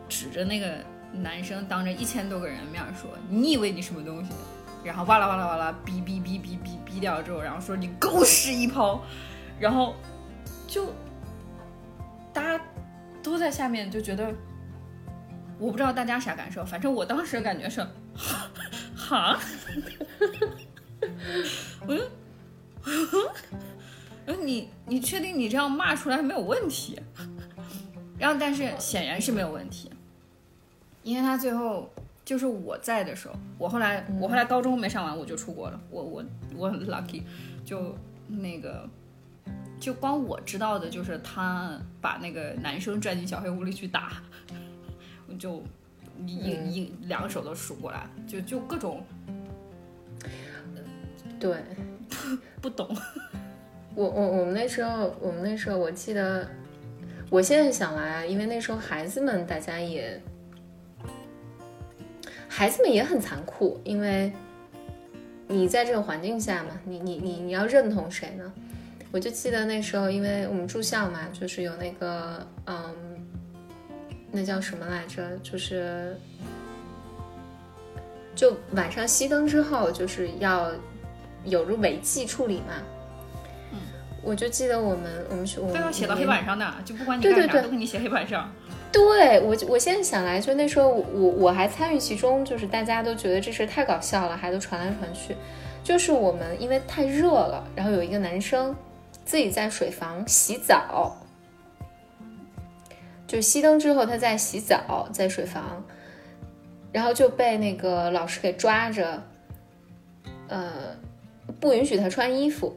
指着那个男生当着一千多个人面说：“你以为你什么东西？”然后哇啦哇啦哇啦，哔哔哔哔哔哔掉之后，然后说：“你狗屎一泡。”然后就大家都在下面就觉得。我不知道大家啥感受，反正我当时感觉是，哈，我就，我说你你确定你这样骂出来没有问题？然后但是显然是没有问题，因为他最后就是我在的时候，我后来我后来高中没上完我就出国了，我我我很 lucky， 就那个。就光我知道的就是他把那个男生拽进小黑屋里去打，就一一两手都数过来，就就各种，对，不懂。我我我们那时候，我们那时候我记得，我现在想来，因为那时候孩子们大家也，孩子们也很残酷，因为你在这个环境下嘛，你你你你要认同谁呢？我就记得那时候，因为我们住校嘛，就是有那个嗯，那叫什么来着？就是就晚上熄灯之后，就是要有入违纪处理嘛。嗯，我就记得我们我们我们都要写到黑板上的，就不管你干啥，对对对，都给你写黑板上。对，我我现在想来，就那时候我我我还参与其中，就是大家都觉得这事太搞笑了，还都传来传去。就是我们因为太热了，然后有一个男生自己在水房洗澡，就熄灯之后他在洗澡，在水房，然后就被那个老师给抓着，呃，不允许他穿衣服，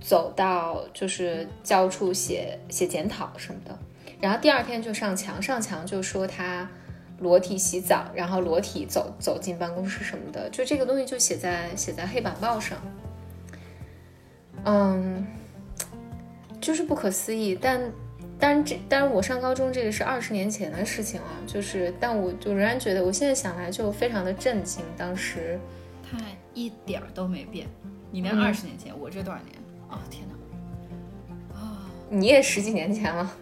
走到就是教务处写写检讨什么的，然后第二天就上墙，上墙就说他裸体洗澡，然后裸体走走进办公室什么的，就这个东西就写在写在黑板报上，嗯，就是不可思议，但。但这，但是我上高中这个是二十年前的事情了，就是，但我就仍然觉得，我现在想来就非常的震惊。当时，他一点都没变。你那二十年前、嗯，我这多少年？哦天哪！啊、哦，你也十几年前了。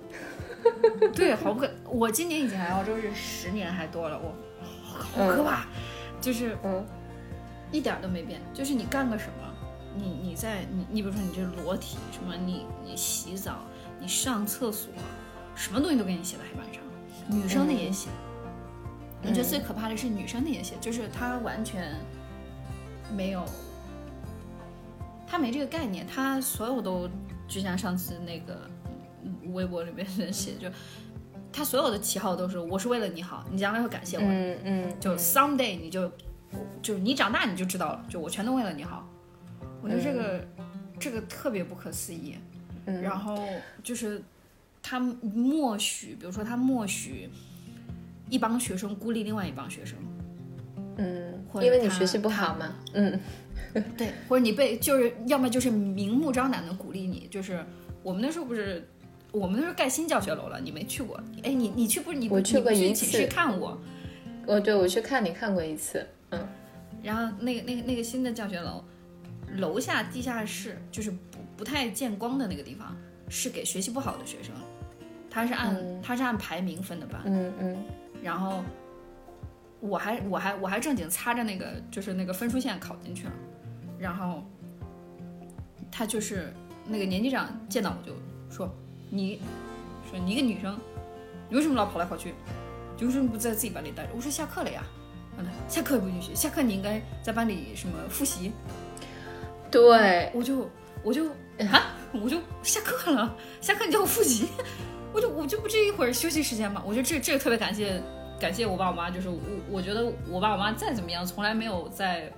对，好可，我今年已经来澳洲是十年还多了，我好可怕，嗯、就是嗯，一点都没变，就是你干个什么，你你在你你比如说你这裸体什么，你你洗澡，你上厕所，什么东西都给你写在黑板上，女生的也写。嗯、我觉得最可怕的是女生的也写，就是她完全没有，她没这个概念，她所有都就像上次那个。微博里面人写，就他所有的旗号都是我是为了你好，你将来会感谢我。嗯嗯，就 someday 你就就你长大你就知道了，就我全都为了你好。我觉得这个、嗯、这个特别不可思议。嗯、然后就是他默许，比如说他默许一帮学生孤立另外一帮学生。嗯，因为你学习不好嘛。嗯，对，或者你被就是要么就是明目张胆的鼓励你，就是我们那时候不是。我们都是盖新教学楼了，你没去过？哎，你你去不是你我去过一次，去看我。哦，对，我去看你看过一次，嗯。然后那个那个那个新的教学楼，楼下地下室就是不不太见光的那个地方，是给学习不好的学生，他是按、嗯、他是按排名分的吧？嗯嗯。然后我还我还我还正经擦着那个就是那个分数线考进去了，然后他就是那个年级长见到我就说。你说你一个女生，你为什么老跑来跑去？你为什么不在自己班里待着？我说下课了呀，下课也不允许，下课你应该在班里什么复习。对，我就我就啊，我就下课了，下课你叫我复习，我就我就不这一会儿休息时间嘛。我就这这特别感谢感谢我爸我妈，就是我我觉得我爸我妈再怎么样，从来没有在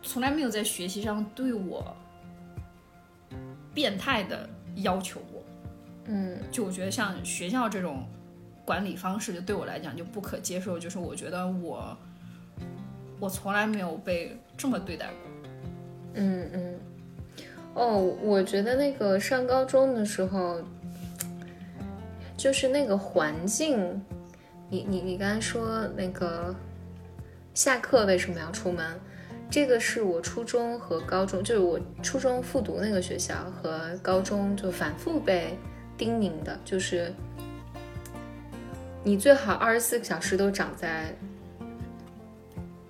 从来没有在学习上对我变态的。要求我，嗯，就我觉得像学校这种管理方式，就对我来讲就不可接受。就是我觉得我，我从来没有被这么对待过。嗯嗯。哦，我觉得那个上高中的时候，就是那个环境，你你你刚才说那个下课为什么要出门？这个是我初中和高中，就是我初中复读那个学校和高中就反复被叮咛的，就是你最好二十四个小时都长在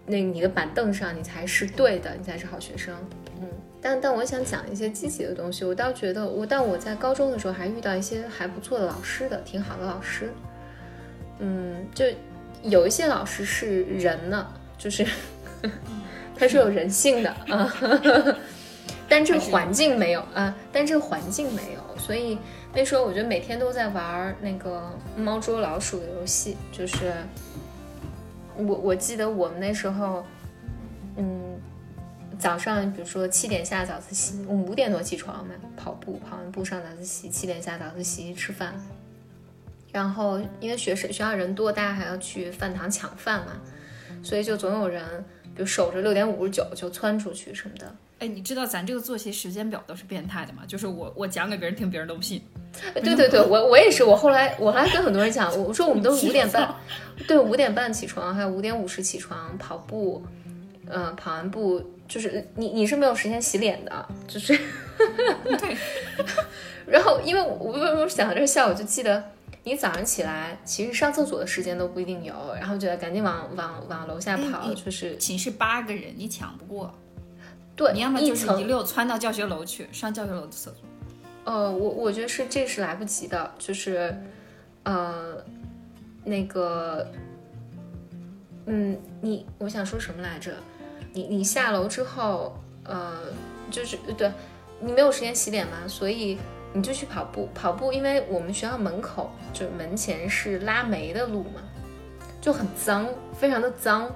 那你的板凳上，你才是对的，你才是好学生。嗯，但但我想讲一些积极的东西，我倒觉得我但我在高中的时候还遇到一些还不错的老师的，挺好的老师。嗯，就有一些老师是人呢，就是。它是有人性的啊，但这环境没有啊，但这环境没有，所以那时候我觉得每天都在玩那个猫捉老鼠的游戏，就是我我记得我们那时候，嗯，早上比如说七点下早自习，五点多起床嘛，跑步，跑完步上早自习，七点下早自习吃饭，然后因为学生学校人多，大家还要去饭堂抢饭嘛，所以就总有人。比如守着六点五十九就窜出去什么的。哎，你知道咱这个作息时间表都是变态的吗？就是我我讲给别人听，别人都不信。对对对，我我也是，我后来我还跟很多人讲，我说我们都是五点半，对，五点半起床，还有五点五十起床跑步，嗯、呃，跑完步就是你你是没有时间洗脸的，就是。对。然后因为我我想到这个下午就记得。你早上起来，其实上厕所的时间都不一定有，然后觉得赶紧往往往楼下跑，就是寝室八个人，你抢不过。对，你要么就是一溜窜到教学楼去上教学楼的厕所。呃，我我觉得是这是来不及的，就是，呃，那个，嗯，你我想说什么来着？你你下楼之后，呃，就是对，你没有时间洗脸嘛，所以。你就去跑步，跑步，因为我们学校门口就门前是拉煤的路嘛，就很脏，非常的脏。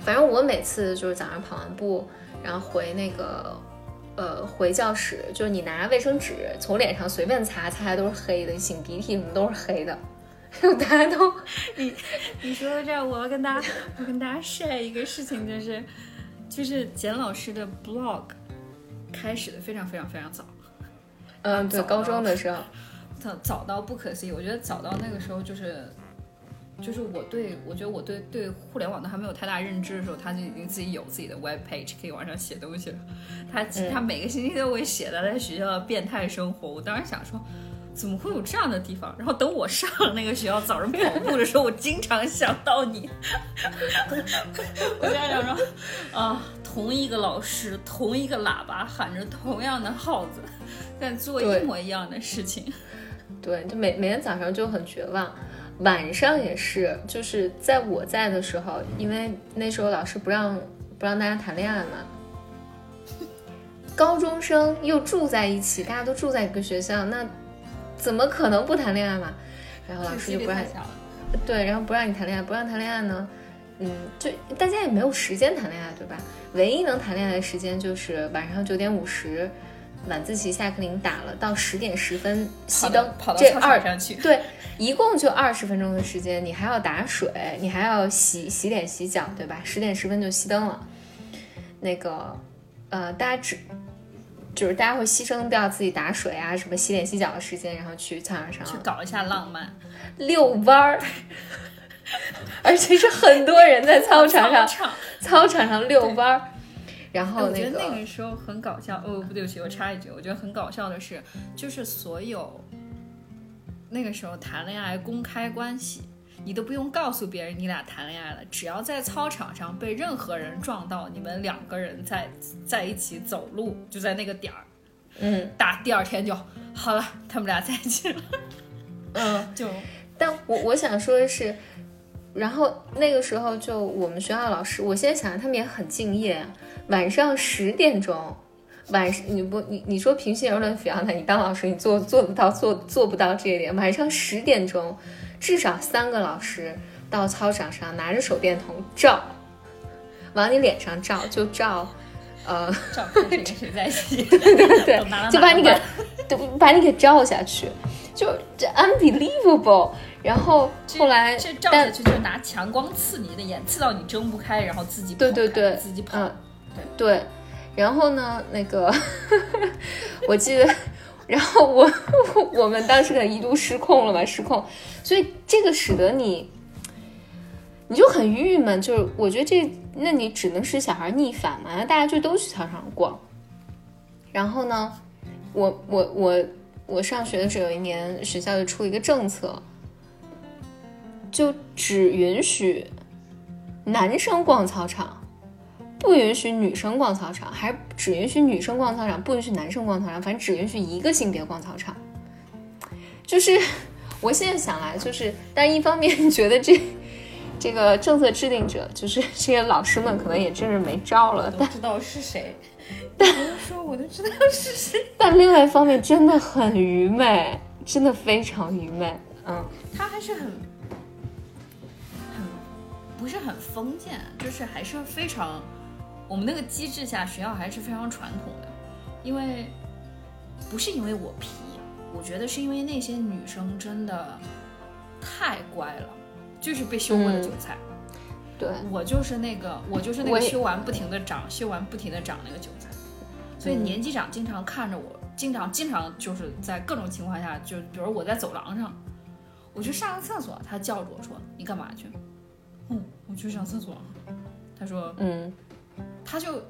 反正我每次就是早上跑完步，然后回那个，呃，回教室，就是你拿卫生纸从脸上随便擦，擦都是黑的，你擤鼻涕什么都是黑的。大家都，你你说到这儿，我要跟大家我跟大家晒一个事情，就是就是简老师的 blog 开始的非常非常非常早。嗯，对，高中的时候早早到不可思议。我觉得早到那个时候就是就是我对我觉得我对对互联网的还没有太大认知的时候，他就已经自己有自己的 web page 可以往上写东西了。他他每个星期都会写的在学校的变态生活。我当时想说怎么会有这样的地方？然后等我上那个学校早上跑步的时候，我经常想到你。我家长说啊，同一个老师，同一个喇叭喊着同样的号子，但做一模一样的事情。对，对就每每天早上就很绝望。晚上也是，就是在我在的时候，因为那时候老师不让不让大家谈恋爱嘛，高中生又住在一起，大家都住在一个学校，那怎么可能不谈恋爱嘛？然后老师就不让，对，然后不让你谈恋爱，不让谈恋爱呢，嗯，就大家也没有时间谈恋爱，对吧？唯一能谈恋爱的时间就是晚上九点五十。晚自习下课铃打了，到十点十分熄灯，这二对，一共就二十分钟的时间，你还要打水，你还要洗洗脸洗脚，对吧？十点十分就熄灯了。那个，呃，大家只就是大家会牺牲掉自己打水啊、什么洗脸洗脚的时间，然后去操场上去搞一下浪漫，遛弯儿，而且是很多人在操场上，操场，操场上遛弯儿。然后、那个、我觉得那个时候很搞笑哦，不对不起，我插一句，我觉得很搞笑的是，就是所有那个时候谈恋爱公开关系，你都不用告诉别人你俩谈恋爱了，只要在操场上被任何人撞到，你们两个人在在一起走路，就在那个点儿，嗯，打第二天就好了，他们俩在一起了，嗯，就，但我我想说的是。然后那个时候就我们学校老师，我现在想他们也很敬业啊。晚上十点钟，晚上你不你你说平心而论，菲昂娜，你当老师你做做不到做做不到这一点。晚上十点钟，至少三个老师到操场上拿着手电筒照，往你脸上照，就照，呃，照跟谁在一起，对对对，就把你给就把你给照下去。就这 unbelievable， 然后后来这照下去就拿强光刺你的眼，刺到你睁不开，然后自己对对对自己跑、嗯、对, 对然后呢那个我记得然后我我们当时可一度失控了嘛，失控，所以这个使得你你就很郁闷，就是我觉得这那你只能是小孩逆反嘛，大家就都去操场逛。然后呢我我我我上学的时候有一年学校就出一个政策，就只允许男生逛操场，不允许女生逛操场，还只允许女生逛操场，不允许男生逛操场，反正只允许一个性别逛操场。就是我现在想来就是，但一方面觉得这这个政策制定者就是这些老师们可能也真是没招了，都知道是谁，但说我都知道是谁。但另外一方面真的很愚昧，真的非常愚昧。嗯，他还是很很不是很封建，就是还是非常我们那个机制下，学校还是非常传统的。因为不是因为我皮，我觉得是因为那些女生真的太乖了，就是被修过的韭菜。嗯对，我就是那个我就是那个修完不停的长修完不停的长那个韭菜，所以年级长经常看着我，经常经常就是在各种情况下，就比如我在走廊上我去上个厕所，他叫着我说你干嘛去，嗯，我去上厕所，他说嗯，他就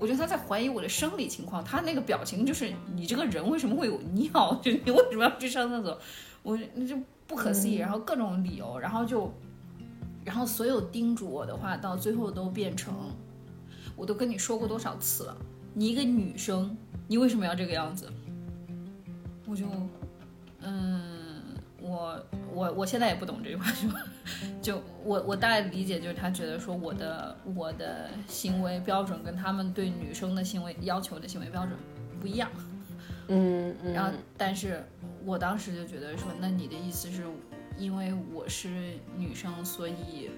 我觉得他在怀疑我的生理情况，他那个表情就是你这个人为什么会有尿，就你为什么要去上厕所，我就不可思议、嗯、然后各种理由，然后就然后所有叮嘱我的话到最后都变成我都跟你说过多少次了，你一个女生你为什么要这个样子，我就嗯我我我现在也不懂这句话说，就我我大概理解就是他觉得说我的我的行为标准跟他们对女生的行为要求的行为标准不一样，嗯，然后但是我当时就觉得说那你的意思是因为我是女生，所以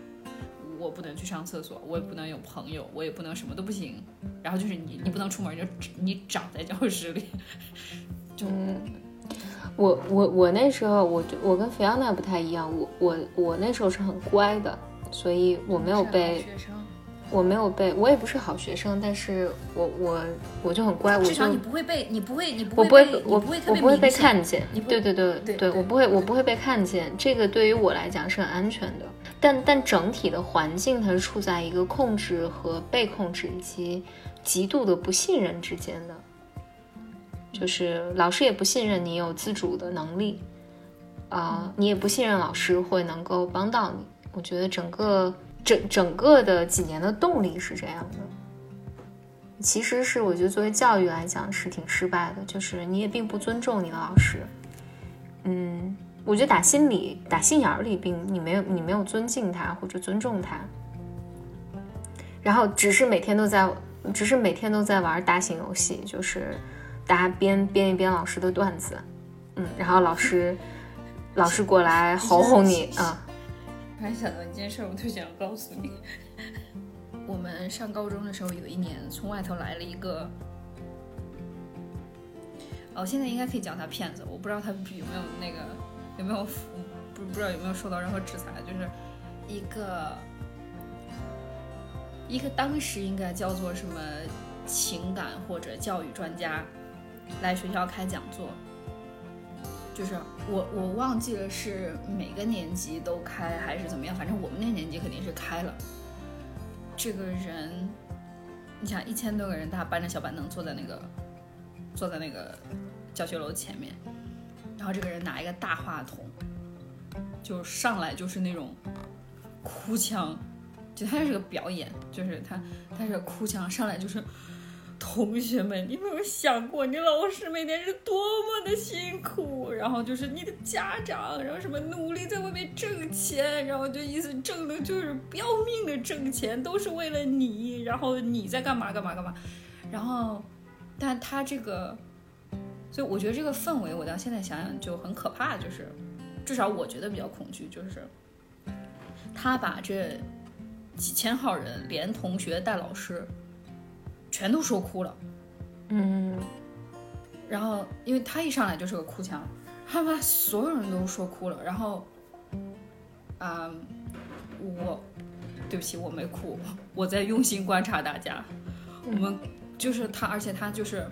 我不能去上厕所，我也不能有朋友，我也不能什么都不行。然后就是你，你不能出门，就你长在教室里。就、嗯、我我我那时候，我我跟菲奥娜不太一样，我我我那时候是很乖的，所以我没有被，我没有被，我也不是好学生，但是我我我就很乖，我至少你不会被你不会你不会被我不会我不会被看见，对对对对对，我不会我不会被看见，这个对于我来讲是很安全的。但但整体的环境它是处在一个控制和被控制以及极度的不信任之间的。就是老师也不信任你有自主的能力啊、呃，你也不信任老师会能够帮到你。我觉得整个整整个的几年的动力是这样的，其实是我觉得作为教育来讲是挺失败的，就是你也并不尊重你的老师。嗯，我觉得打心里打心眼里并你没有你没有尊敬他或者尊重他，然后只是每天都在只是每天都在玩大型游戏，就是大家编编一编老师的段子，嗯，然后老师老师过来吼吼你啊。我还想到一件事，我特想告诉你，我们上高中的时候有一年从外头来了一个，哦，现在应该可以讲他骗子，我不知道他有没有那个有没有不不知道有没有受到任何制裁，就是一个一个当时应该叫做什么情感或者教育专家来学校开讲座，就是我我忘记了是每个年级都开还是怎么样，反正我们那年级肯定是开了。这个人，你想一千多个人，他搬着小板凳坐在那个坐在那个教学楼前面，然后这个人拿一个大话筒，就上来就是那种哭腔，就他是个表演，就是他他是哭腔上来就是。同学们，你没有想过你老师每天是多么的辛苦，然后就是你的家长，然后什么努力在外面挣钱，然后就意思挣的就是不要命的挣钱，都是为了你，然后你在干嘛干嘛干嘛，然后但他这个，所以我觉得这个氛围我到现在想想就很可怕，就是至少我觉得比较恐惧，就是他把这几千号人连同学带老师全都说哭了，嗯，然后因为他一上来就是个哭腔，他把所有人都说哭了，然后，啊、嗯，我，对不起，我没哭，我在用心观察大家，我们就是他，而且他就是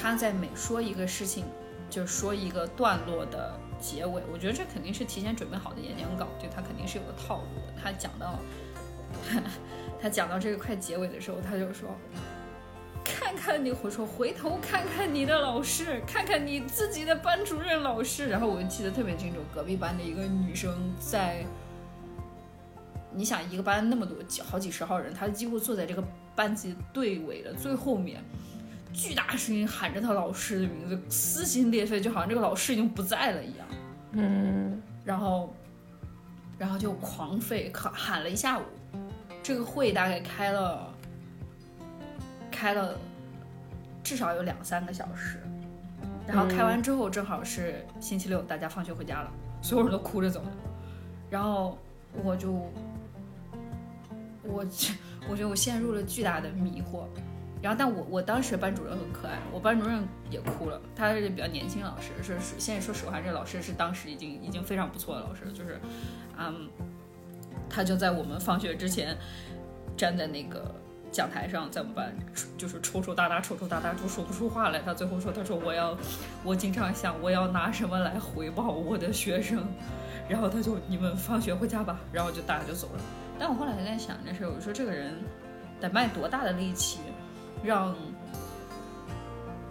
他在每说一个事情就说一个段落的结尾，我觉得这肯定是提前准备好的演讲稿，对他肯定是有个套路的，他讲到。呵呵他讲到这个快结尾的时候，他就说：“看看你，我说回头看看你的老师，看看你自己的班主任老师。”然后我就记得特别清楚，隔壁班的一个女生在，你想一个班那么多好几十号人，她几乎坐在这个班级队尾的最后面，巨大声音喊着她老师的名字，撕心裂肺，就好像这个老师已经不在了一样。嗯，然后，然后就狂吠，喊了一下午。这个会大概开了开了至少有两三个小时，然后开完之后正好是星期六，大家放学回家了，所有人都哭着走了，然后我就我我就陷入了巨大的迷惑，然后但我我当时班主任很可爱，我班主任也哭了，他是比较年轻老师，是现在说实话这老师是当时已经已经非常不错的老师，就是嗯他就在我们放学之前站在那个讲台上，在我们班就是抽抽搭搭抽抽搭搭就说不出话来，他最后说，他说我要我经常想我要拿什么来回报我的学生，然后他就你们放学回家吧，然后就大家就走了。但我后来还在想这事，我说这个人得卖多大的力气让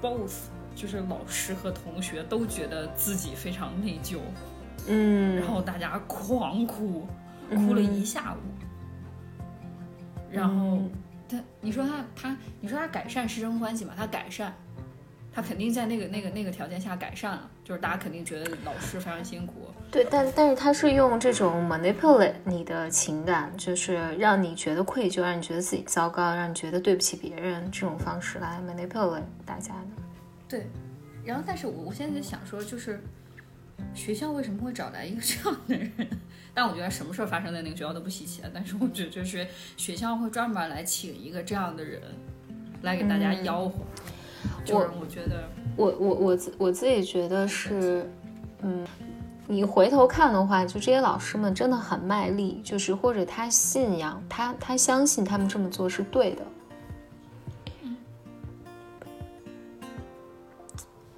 both 就是老师和同学都觉得自己非常内疚，嗯，然后大家狂哭哭了一下午，嗯、然后他，你说他他，你说他改善师生关系嘛？他改善，他肯定在那个那个那个条件下改善了，就是大家肯定觉得老师非常辛苦。对，但但是他是用这种 manipulate 你的情感，就是让你觉得愧疚，让你觉得自己糟糕，让你觉得对不起别人这种方式来 manipulate 大家的。对，然后但是我我现在就想说，就是学校为什么会找来一个这样的人？但我觉得什么事发生在那个学校都不稀奇了，但是我觉得就是学校会专门来请一个这样的人来给大家吆喝、嗯、就是我觉得我我我我自己觉得是嗯，你回头看的话就这些老师们真的很卖力，就是或者他信仰他他相信他们这么做是对的，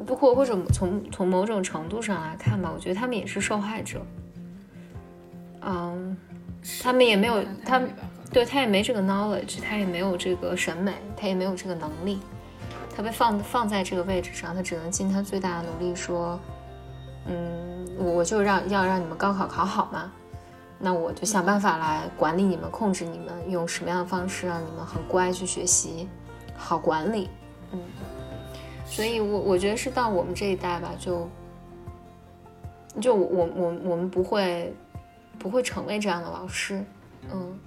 不过或者从从某种程度上来看吧，我觉得他们也是受害者，嗯、um, ，他们也没有，他对他也没这个 knowledge， 他也没有这个审美，他也没有这个能力，他被放放在这个位置上，他只能尽他最大的努力说，嗯，我就让要让你们高考考好嘛，那我就想办法来管理你们，控制你们，用什么样的方式让你们很乖去学习，好管理。嗯，所以我我觉得是到我们这一代吧，就就我我我们不会不会成为这样的老师。嗯，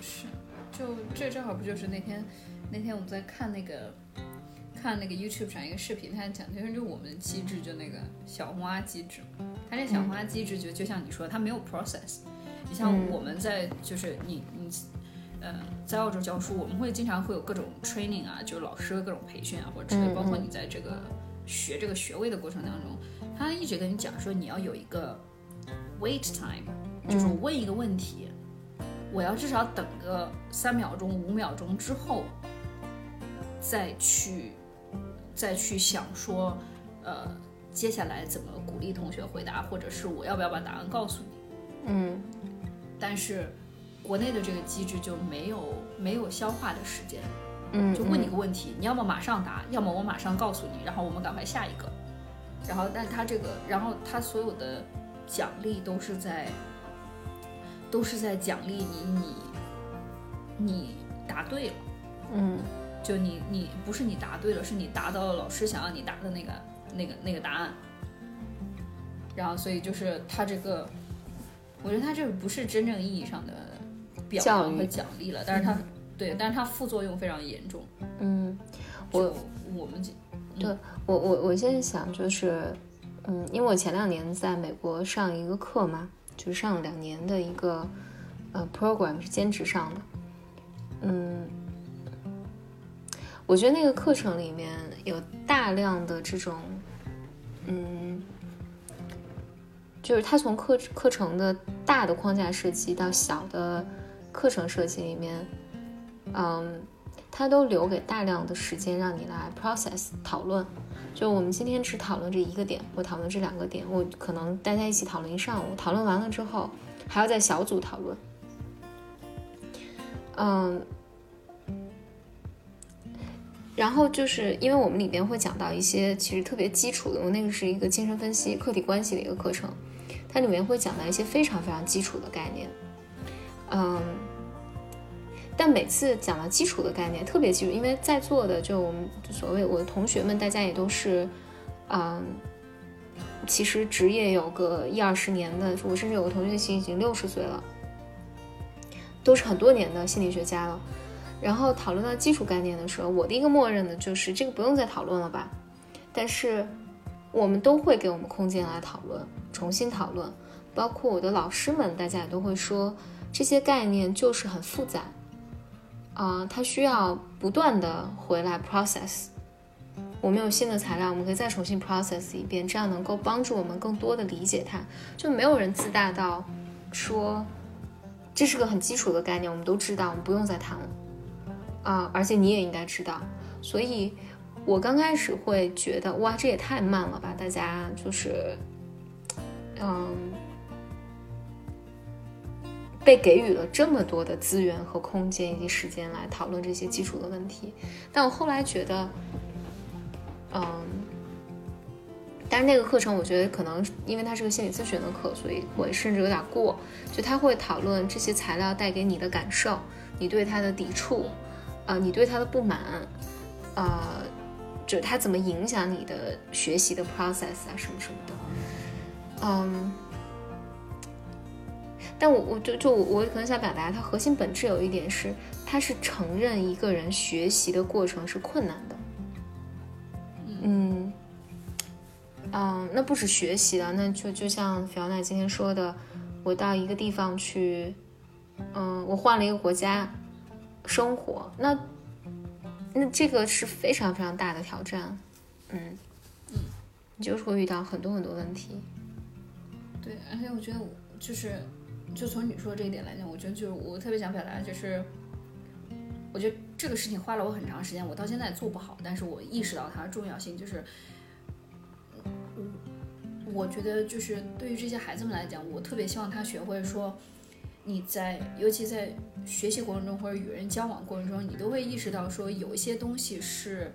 是，就这正好不就是那天那天我们在看那个看那个 YouTube 上一个视频，他讲就是我们的机制，就那个小红花机制，他这小红花机制就就像你说，他没有 process。你像我们在就是你你呃在澳洲教书，我们会经常会有各种 training 啊，就是老师的各种培训啊，或者之类，包括你在这个学这个学位的过程当中，他一直跟你讲说你要有一个 wait time， 就是我问一个问题，我要至少等个三秒钟、五秒钟之后，再去再去想说，呃，接下来怎么鼓励同学回答，或者是我要不要把答案告诉你？嗯，但是国内的这个机制就没有没有消化的时间，嗯，就问你个问题，你要么马上答，要么我马上告诉你，然后我们赶快下一个，然后但他这个，然后他所有的奖励都是在都是在奖励你你你答对了，嗯。就你你不是你答对了，是你答到了老师想要你答的那个那个那个答案。然后所以就是他这个，我觉得他这不是真正意义上的表扬和奖励了，但是他、嗯、对，但是他副作用非常严重。嗯，我我们对、嗯、我我我现在想就是，嗯，因为我前两年在美国上一个课嘛，就是上了两年的一个呃 program 是兼职上的，嗯。我觉得那个课程里面有大量的这种，嗯，就是他从课课程的大的框架设计到小的课程设计里面，嗯，他都留给大量的时间让你来 process 讨论。就我们今天只讨论这一个点，我讨论这两个点，我可能大家一起讨论一上午，讨论完了之后还要在小组讨论，嗯。然后就是因为我们里面会讲到一些其实特别基础的，我那个是一个精神分析客体关系的一个课程，它里面会讲到一些非常非常基础的概念，嗯，但每次讲到基础的概念特别基础，因为在座的就我们所谓我的同学们，大家也都是，嗯，其实职业有个一二十年的，我甚至有个同学已经六十岁了，都是很多年的心理学家了。然后讨论到基础概念的时候，我的一个默认的就是这个不用再讨论了吧，但是我们都会给我们空间来讨论，重新讨论，包括我的老师们，大家也都会说这些概念就是很复杂，呃，它需要不断的回来 process， 我们有新的材料我们可以再重新 process 一遍，这样能够帮助我们更多的理解它。就没有人自大到说这是个很基础的概念，我们都知道，我们不用再谈了啊、呃，而且你也应该知道。所以我刚开始会觉得哇，这也太慢了吧，大家就是嗯，被给予了这么多的资源和空间以及时间来讨论这些基础的问题。但我后来觉得嗯，但是那个课程我觉得可能因为它是个心理咨询的课，所以会甚至有点过，就他会讨论这些材料带给你的感受，你对它的抵触，呃，你对它的不满，呃，就它怎么影响你的学习的 process 啊，什么什么的，嗯。但我我就就我可能想表达，它核心本质有一点是，它是承认一个人学习的过程是困难的，嗯，嗯，那不止学习了，那就就像菲奥娜今天说的，我到一个地方去，嗯，我换了一个国家。生活，那那这个是非常非常大的挑战，嗯嗯，你就是会遇到很多很多问题。对，而且我觉得我就是，就从你说这一点来讲，我觉得就是我特别想表达就是，我觉得这个事情花了我很长时间，我到现在做不好，但是我意识到它的重要性，就是我我觉得就是对于这些孩子们来讲，我特别希望他学会说，你在尤其在学习过程中或者与人交往过程中，你都会意识到说有一些东西是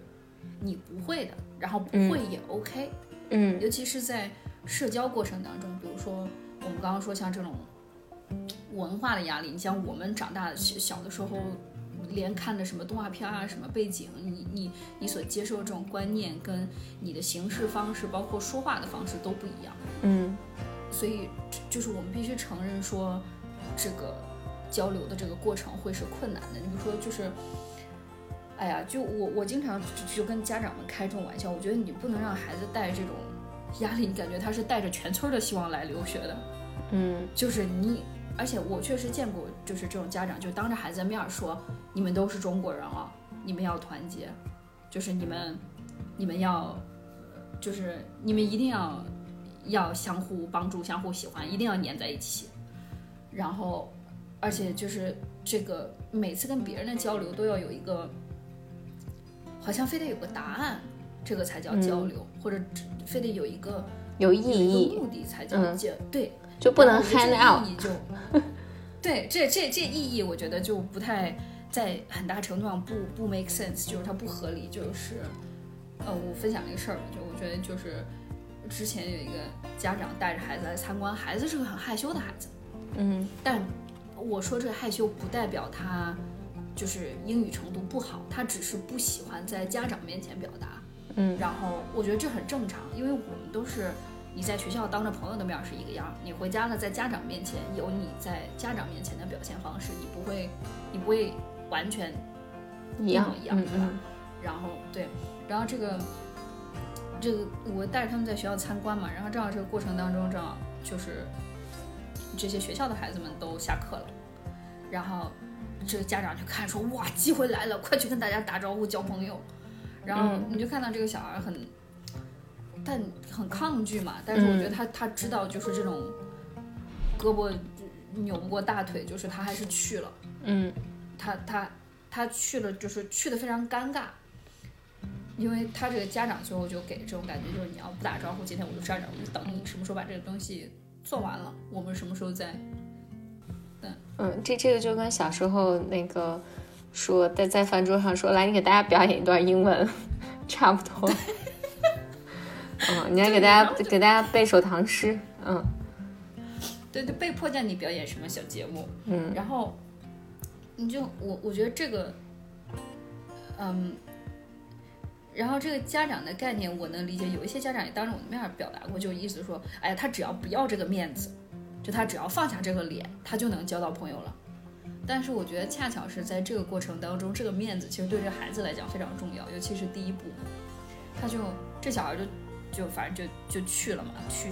你不会的，然后不会也 OK。 嗯，尤其是在社交过程当中，比如说我们刚刚说像这种文化的压力，你像我们长大小的时候连看的什么动画片啊，什么背景，你你你所接受这种观念跟你的行事方式包括说话的方式都不一样。嗯，所以就是我们必须承认说这个交流的这个过程会是困难的。你比如说就是哎呀，就我我经常就跟家长们开这种玩笑，我觉得你不能让孩子带这种压力，你感觉他是带着全村的希望来留学的。嗯，就是你，而且我确实见过就是这种家长就当着孩子的面说你们都是中国人啊，你们要团结，就是你们你们要就是你们一定要要相互帮助相互喜欢，一定要黏在一起。然后而且就是这个每次跟别人的交流都要有一个好像非得有个答案，这个才叫交流、嗯、或者非得有一个有意义有目的才叫交、嗯、对，就不能 hang out。 对，这这这意义我觉得就不太在很大程度上不不 make sense， 就是它不合理。就是呃，我分享一个事儿，就我觉得就是之前有一个家长带着孩子来参观，孩子是个很害羞的孩子。嗯，但我说这个害羞不代表他就是英语程度不好，他只是不喜欢在家长面前表达。嗯，然后我觉得这很正常，因为我们都是你在学校当着朋友的面是一个样，你回家了在家长面前有你在家长面前的表现方式，你不会你不会完全一样一样，对吧？嗯嗯。然后对，然后这个这个我带着他们在学校参观嘛，然后正好这个过程当中，正好就是这些学校的孩子们都下课了，然后这个家长就看说哇机会来了，快去跟大家打招呼交朋友。然后你就看到这个小孩很但很抗拒嘛，但是我觉得他、嗯、他知道就是这种胳膊扭不过大腿，就是他还是去了。嗯，他他他去了，就是去的非常尴尬，因为他这个家长最后就给这种感觉，就是你要不打招呼，今天我就站着，我就等你什么时候把这个东西做完了，我们什么时候再。对，嗯，这这个就跟小时候那个说在在饭桌上说来你给大家表演一段英文差不多。嗯，你要给大家给大家背首唐诗。嗯，对对，被迫叫你表演什么小节目。嗯，然后你就我我觉得这个，嗯，然后这个家长的概念我能理解，有一些家长也当着我的面表达过，就意思说，哎呀，他只要不要这个面子，就他只要放下这个脸，他就能交到朋友了。但是我觉得恰巧是在这个过程当中，这个面子其实对这孩子来讲非常重要，尤其是第一步，他就这小孩就。就反正就就去了嘛，去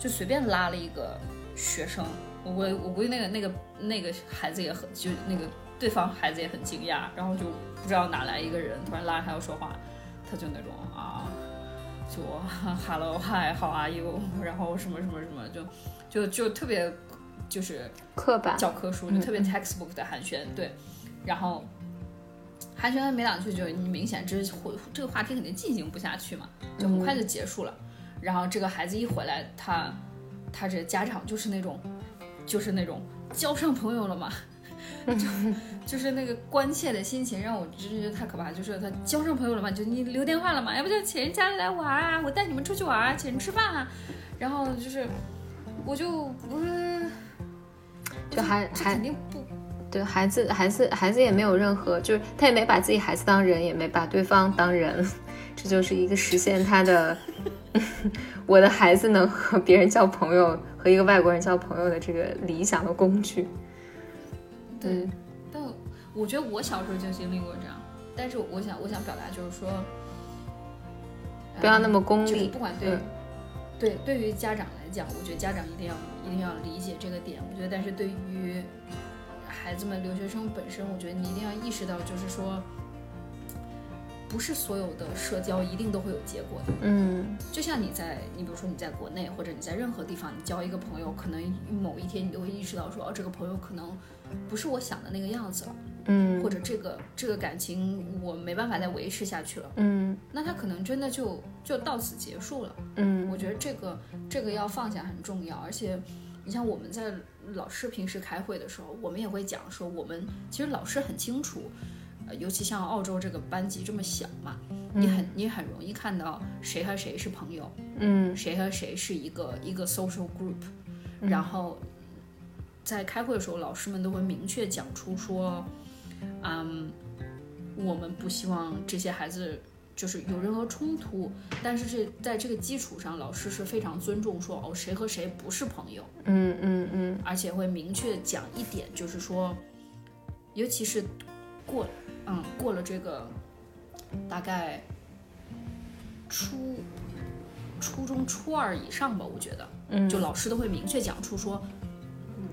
就随便拉了一个学生，我我我估计那个那个那个孩子也很就那个对方孩子也很惊讶，然后就不知道哪来一个人突然拉他要说话，他就那种啊，就 hello hi how are you， 然后什么什么什么，就就就特别就是课本教科书就特别 textbook 的寒暄。对，然后寒暄没两句就你明显这这个话题肯定进行不下去嘛，就很快就结束了。然后这个孩子一回来，他他这家长就是那种就是那种交上朋友了嘛，就就是那个关切的心情让我真觉得太可怕。就是他交上朋友了嘛，就你留电话了嘛，要不就请人家来玩啊，我带你们出去玩啊，请人吃饭啊。然后就是我就不是就还还肯定不。对，孩子孩子孩子也没有任何，就是他也没把自己孩子当人，也没把对方当人，这就是一个实现他的我的孩子能和别人交朋友，和一个外国人交朋友的这个理想的工具。对、嗯、但我觉得我小时候就经历过这样，但是我想我想表达就是说不要那么功利、嗯就是、不管对、嗯、对，对于家长来讲，我觉得家长一定要一定要理解这个点。我觉得但是对于孩子们留学生本身，我觉得你一定要意识到，就是说不是所有的社交一定都会有结果的。嗯，就像你在你比如说你在国内或者你在任何地方，你交一个朋友，可能某一天你都会意识到说，哦，这个朋友可能不是我想的那个样子了。嗯，或者这个这个感情我没办法再维持下去了。嗯，那他可能真的就就到此结束了。嗯，我觉得这个这个要放下很重要。而且你像我们在老师平时开会的时候，我们也会讲说，我们其实老师很清楚，呃、尤其像澳洲这个班级这么小嘛，嗯、你很你很容易看到谁和谁是朋友，嗯，谁和谁是一个一个 social group，嗯、然后在开会的时候，老师们都会明确讲出说，嗯，我们不希望这些孩子就是有任何冲突，但是这在这个基础上，老师是非常尊重说，哦，谁和谁不是朋友，嗯嗯嗯，而且会明确讲一点，就是说，尤其是过，嗯，过了这个大概初初中初二以上吧，我觉得，嗯，就老师都会明确讲出说，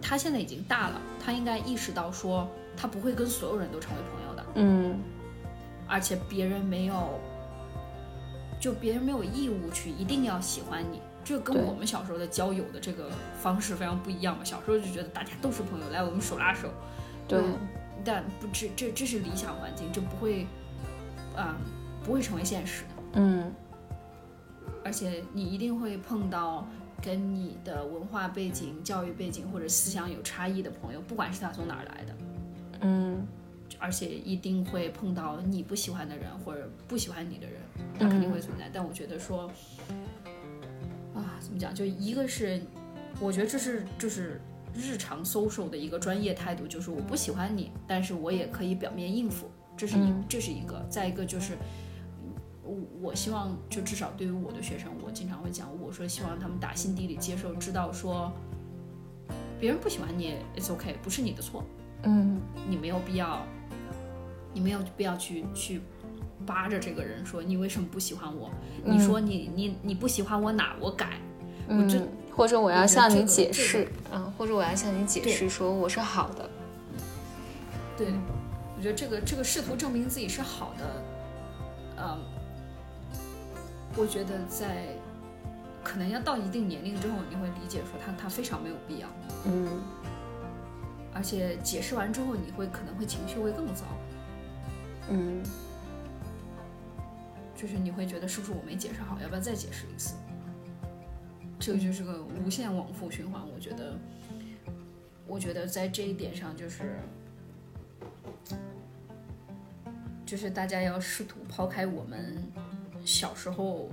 他现在已经大了，他应该意识到说，他不会跟所有人都成为朋友的，嗯，而且别人没有。就别人没有义务去一定要喜欢你，这跟我们小时候的交友的这个方式非常不一样嘛。小时候就觉得大家都是朋友，来我们手拉手，对，嗯、但不这这这是理想环境，这不会啊、呃、不会成为现实的。嗯，而且你一定会碰到跟你的文化背景、教育背景或者思想有差异的朋友，不管是他从哪儿来的，嗯。而且一定会碰到你不喜欢的人或者不喜欢你的人，他肯定会存在。嗯、但我觉得说，啊，怎么讲？就一个是，我觉得这是就是日常 social 的一个专业态度，就是我不喜欢你，但是我也可以表面应付，这是一、嗯、这是一个。再一个就是，我希望就至少对于我的学生，我经常会讲，我说希望他们打心底里接受，知道说，别人不喜欢你 ，it's okay， 不是你的错。嗯，你没有必要。你没有必要去去扒着这个人说你为什么不喜欢我？嗯、你说你你你不喜欢我哪？我改，嗯、我这或者我要向你解释，嗯、这个，或者我要向你解释说我是好的。对，我觉得这个这个试图证明自己是好的，嗯，我觉得在可能要到一定年龄之后，你会理解说他他非常没有必要，嗯，而且解释完之后，你会可能会情绪会更糟。嗯，就是你会觉得是不是我没解释好，要不要再解释一次？这个就是个无限往复循环。我觉得，我觉得在这一点上，就是，就是大家要试图抛开我们小时候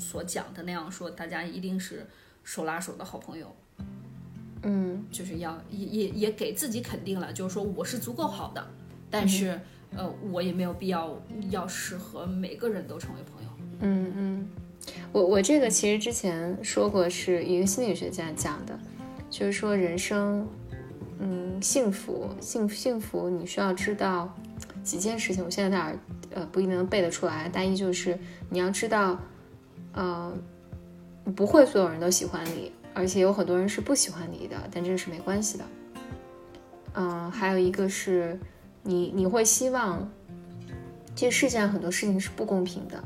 所讲的那样说，大家一定是手拉手的好朋友。嗯，就是要也也也给自己肯定了，就是说我是足够好的，但是。嗯呃，我也没有必要要适合每个人都成为朋友。嗯嗯，我我这个其实之前说过，是一个心理学家讲的，就是说人生，嗯，幸福幸幸福，你需要知道几件事情。我现在哪儿呃不一定能背得出来，大意就是你要知道，呃，不会所有人都喜欢你，而且有很多人是不喜欢你的，但这是没关系的。嗯、呃，还有一个是。你你会希望这个世界上很多事情是不公平的，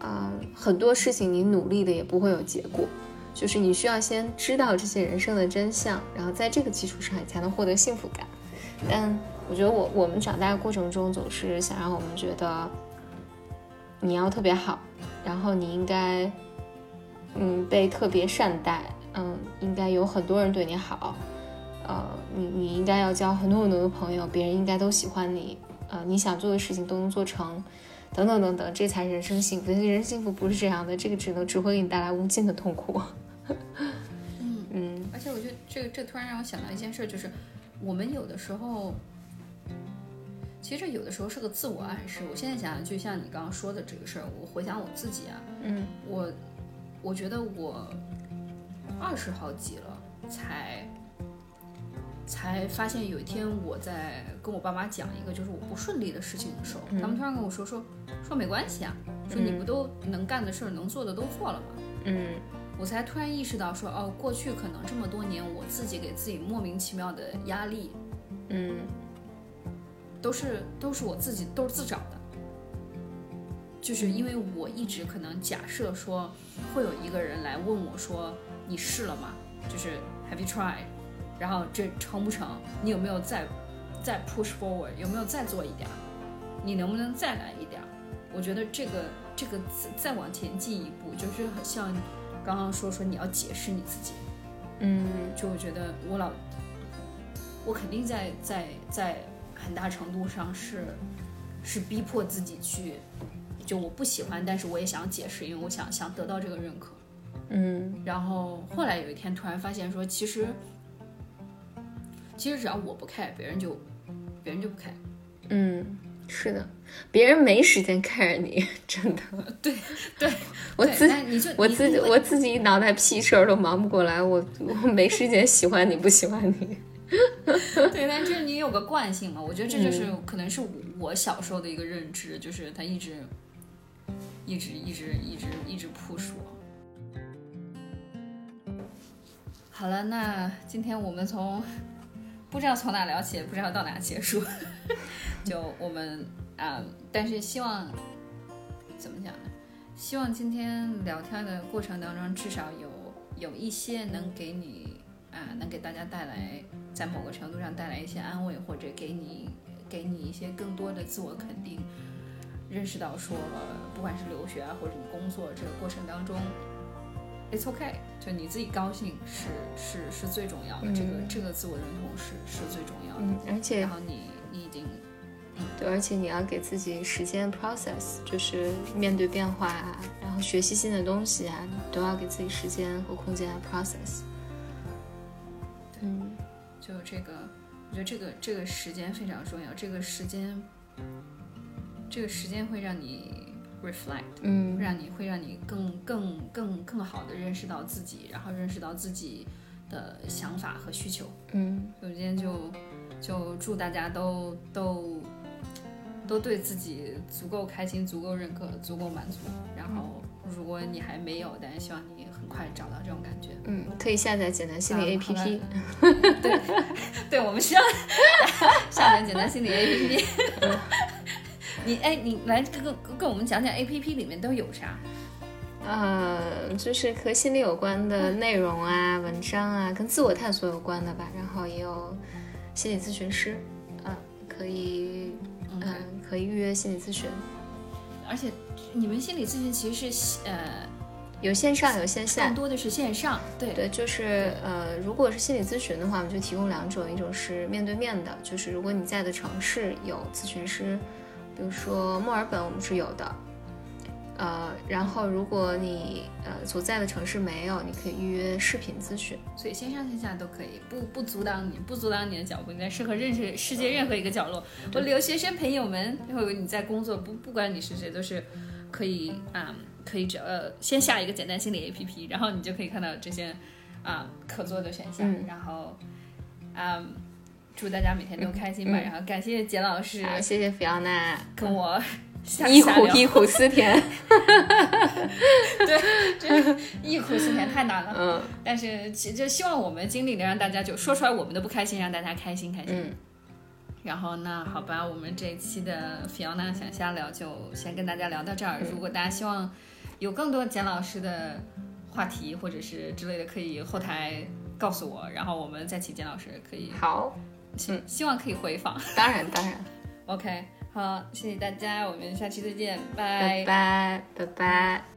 啊、呃，很多事情你努力的也不会有结果，就是你需要先知道这些人生的真相，然后在这个基础上才能获得幸福感。但我觉得我我们长大的过程中总是想让我们觉得你要特别好，然后你应该嗯被特别善待，嗯，应该有很多人对你好。呃，你你应该要交很多很多的朋友，别人应该都喜欢你，呃，你想做的事情都能做成，等等等等，这才是人生幸福。人生幸福不是这样的，这个只能只会给你带来无尽的痛苦。嗯嗯，而且我觉得这个这突然让我想到一件事，就是我们有的时候，其实有的时候是个自我暗示。我现在想想，就像你刚刚说的这个事儿，我回想我自己啊，嗯，我我觉得我二十好几了才。才发现有一天我在跟我爸妈讲一个就是我不顺利的事情的时候，嗯、他们突然跟我说说说没关系啊，说你不都能干的事儿、嗯、能做的都做了吗？嗯，我才突然意识到说哦，过去可能这么多年我自己给自己莫名其妙的压力，嗯，都是都是我自己都是自找的，就是因为我一直可能假设说会有一个人来问我说你试了吗？就是 Have you tried？然后这成不成？你有没有再再 push forward？ 有没有再做一点？你能不能再来一点？我觉得这个这个再往前进一步，就是很像刚刚说说你要解释你自己，嗯，就我觉得我老我肯定在在在很大程度上是是逼迫自己去，就我不喜欢，但是我也想解释，因为我想想得到这个认可。嗯，然后后来有一天突然发现说，其实其实只要我不care，别人就别人就不care。嗯，是的，别人没时间 care 你，真的。对对，我自己我自己我自己脑袋屁事儿都忙不过来，我我没时间喜欢你不喜欢你。对，但是你有个惯性嘛，我觉得这就是、嗯、可能是我小时候的一个认知，就是他一直一直一直一直一直 push 我。好了，那今天我们从不知道从哪聊起，不知道到哪结束。就我们啊、嗯，但是希望怎么讲呢？希望今天聊天的过程当中，至少有有一些能给你啊、呃，能给大家带来，在某个程度上带来一些安慰，或者给你给你一些更多的自我肯定，认识到说，不管是留学啊，或者你工作这个过程当中。It's okay， 就你自己高兴是是是最重要的，嗯、这个这个自我认同是是最重要的。嗯，而且然后你你已经，嗯，对，而且你要给自己时间 process， 就是面对变化啊，然后学习新的东西啊，都要给自己时间和空间 process。嗯，就这个，我觉得这个这个时间非常重要，这个时间，这个时间会让你。reflect， 嗯，让你会让你更更更更好的认识到自己，然后认识到自己的想法和需求。嗯，所以今天就就祝大家都都都对自己足够开心，足够认可，足够满足。然后如果你还没有，但是希望你很快找到这种感觉。嗯，可以下载简单心理 A P P。嗯、对对，我们需要下载简单心理 A P P。嗯你哎，你来跟跟我们讲讲 A P P 里面都有啥？呃，就是和心理有关的内容啊、文章啊，跟自我探索有关的吧。然后也有心理咨询师，嗯、呃，可以，嗯、okay. 呃，可以预约心理咨询。而且你们心理咨询其实是呃，有线上有线下，更多的是线上。对对，就是呃，如果是心理咨询的话，我们就提供两种，一种是面对面的，就是如果你在的城市有咨询师。比如说墨尔本我们是有的，呃，然后如果你呃所在的城市没有，你可以预约视频咨询，所以线上线下都可以，不不阻挡你，不阻挡你的脚步，你在适合认识世界任何一个角落。我留学生朋友们，或者你在工作，不不管你是谁，都是可以啊、嗯，可以找呃先下一个简单心理 A P P， 然后你就可以看到这些啊、嗯、可做的选项，嗯、然后啊。嗯祝大家每天都开心吧、嗯、然后感谢简老师，谢谢菲奥娜跟我一虎一虎思甜对，这一虎思甜太难了，嗯，但是就希望我们经历能让大家就说出来我们的不开心，让大家开心开心、嗯、然后那好吧，我们这一期的菲奥娜想瞎聊就先跟大家聊到这儿、嗯、如果大家希望有更多简老师的话题或者是之类的，可以后台告诉我，然后我们再请简老师可以好嗯、希望可以回访，当然当然 OK 好，谢谢大家，我们下期再见，拜拜拜拜。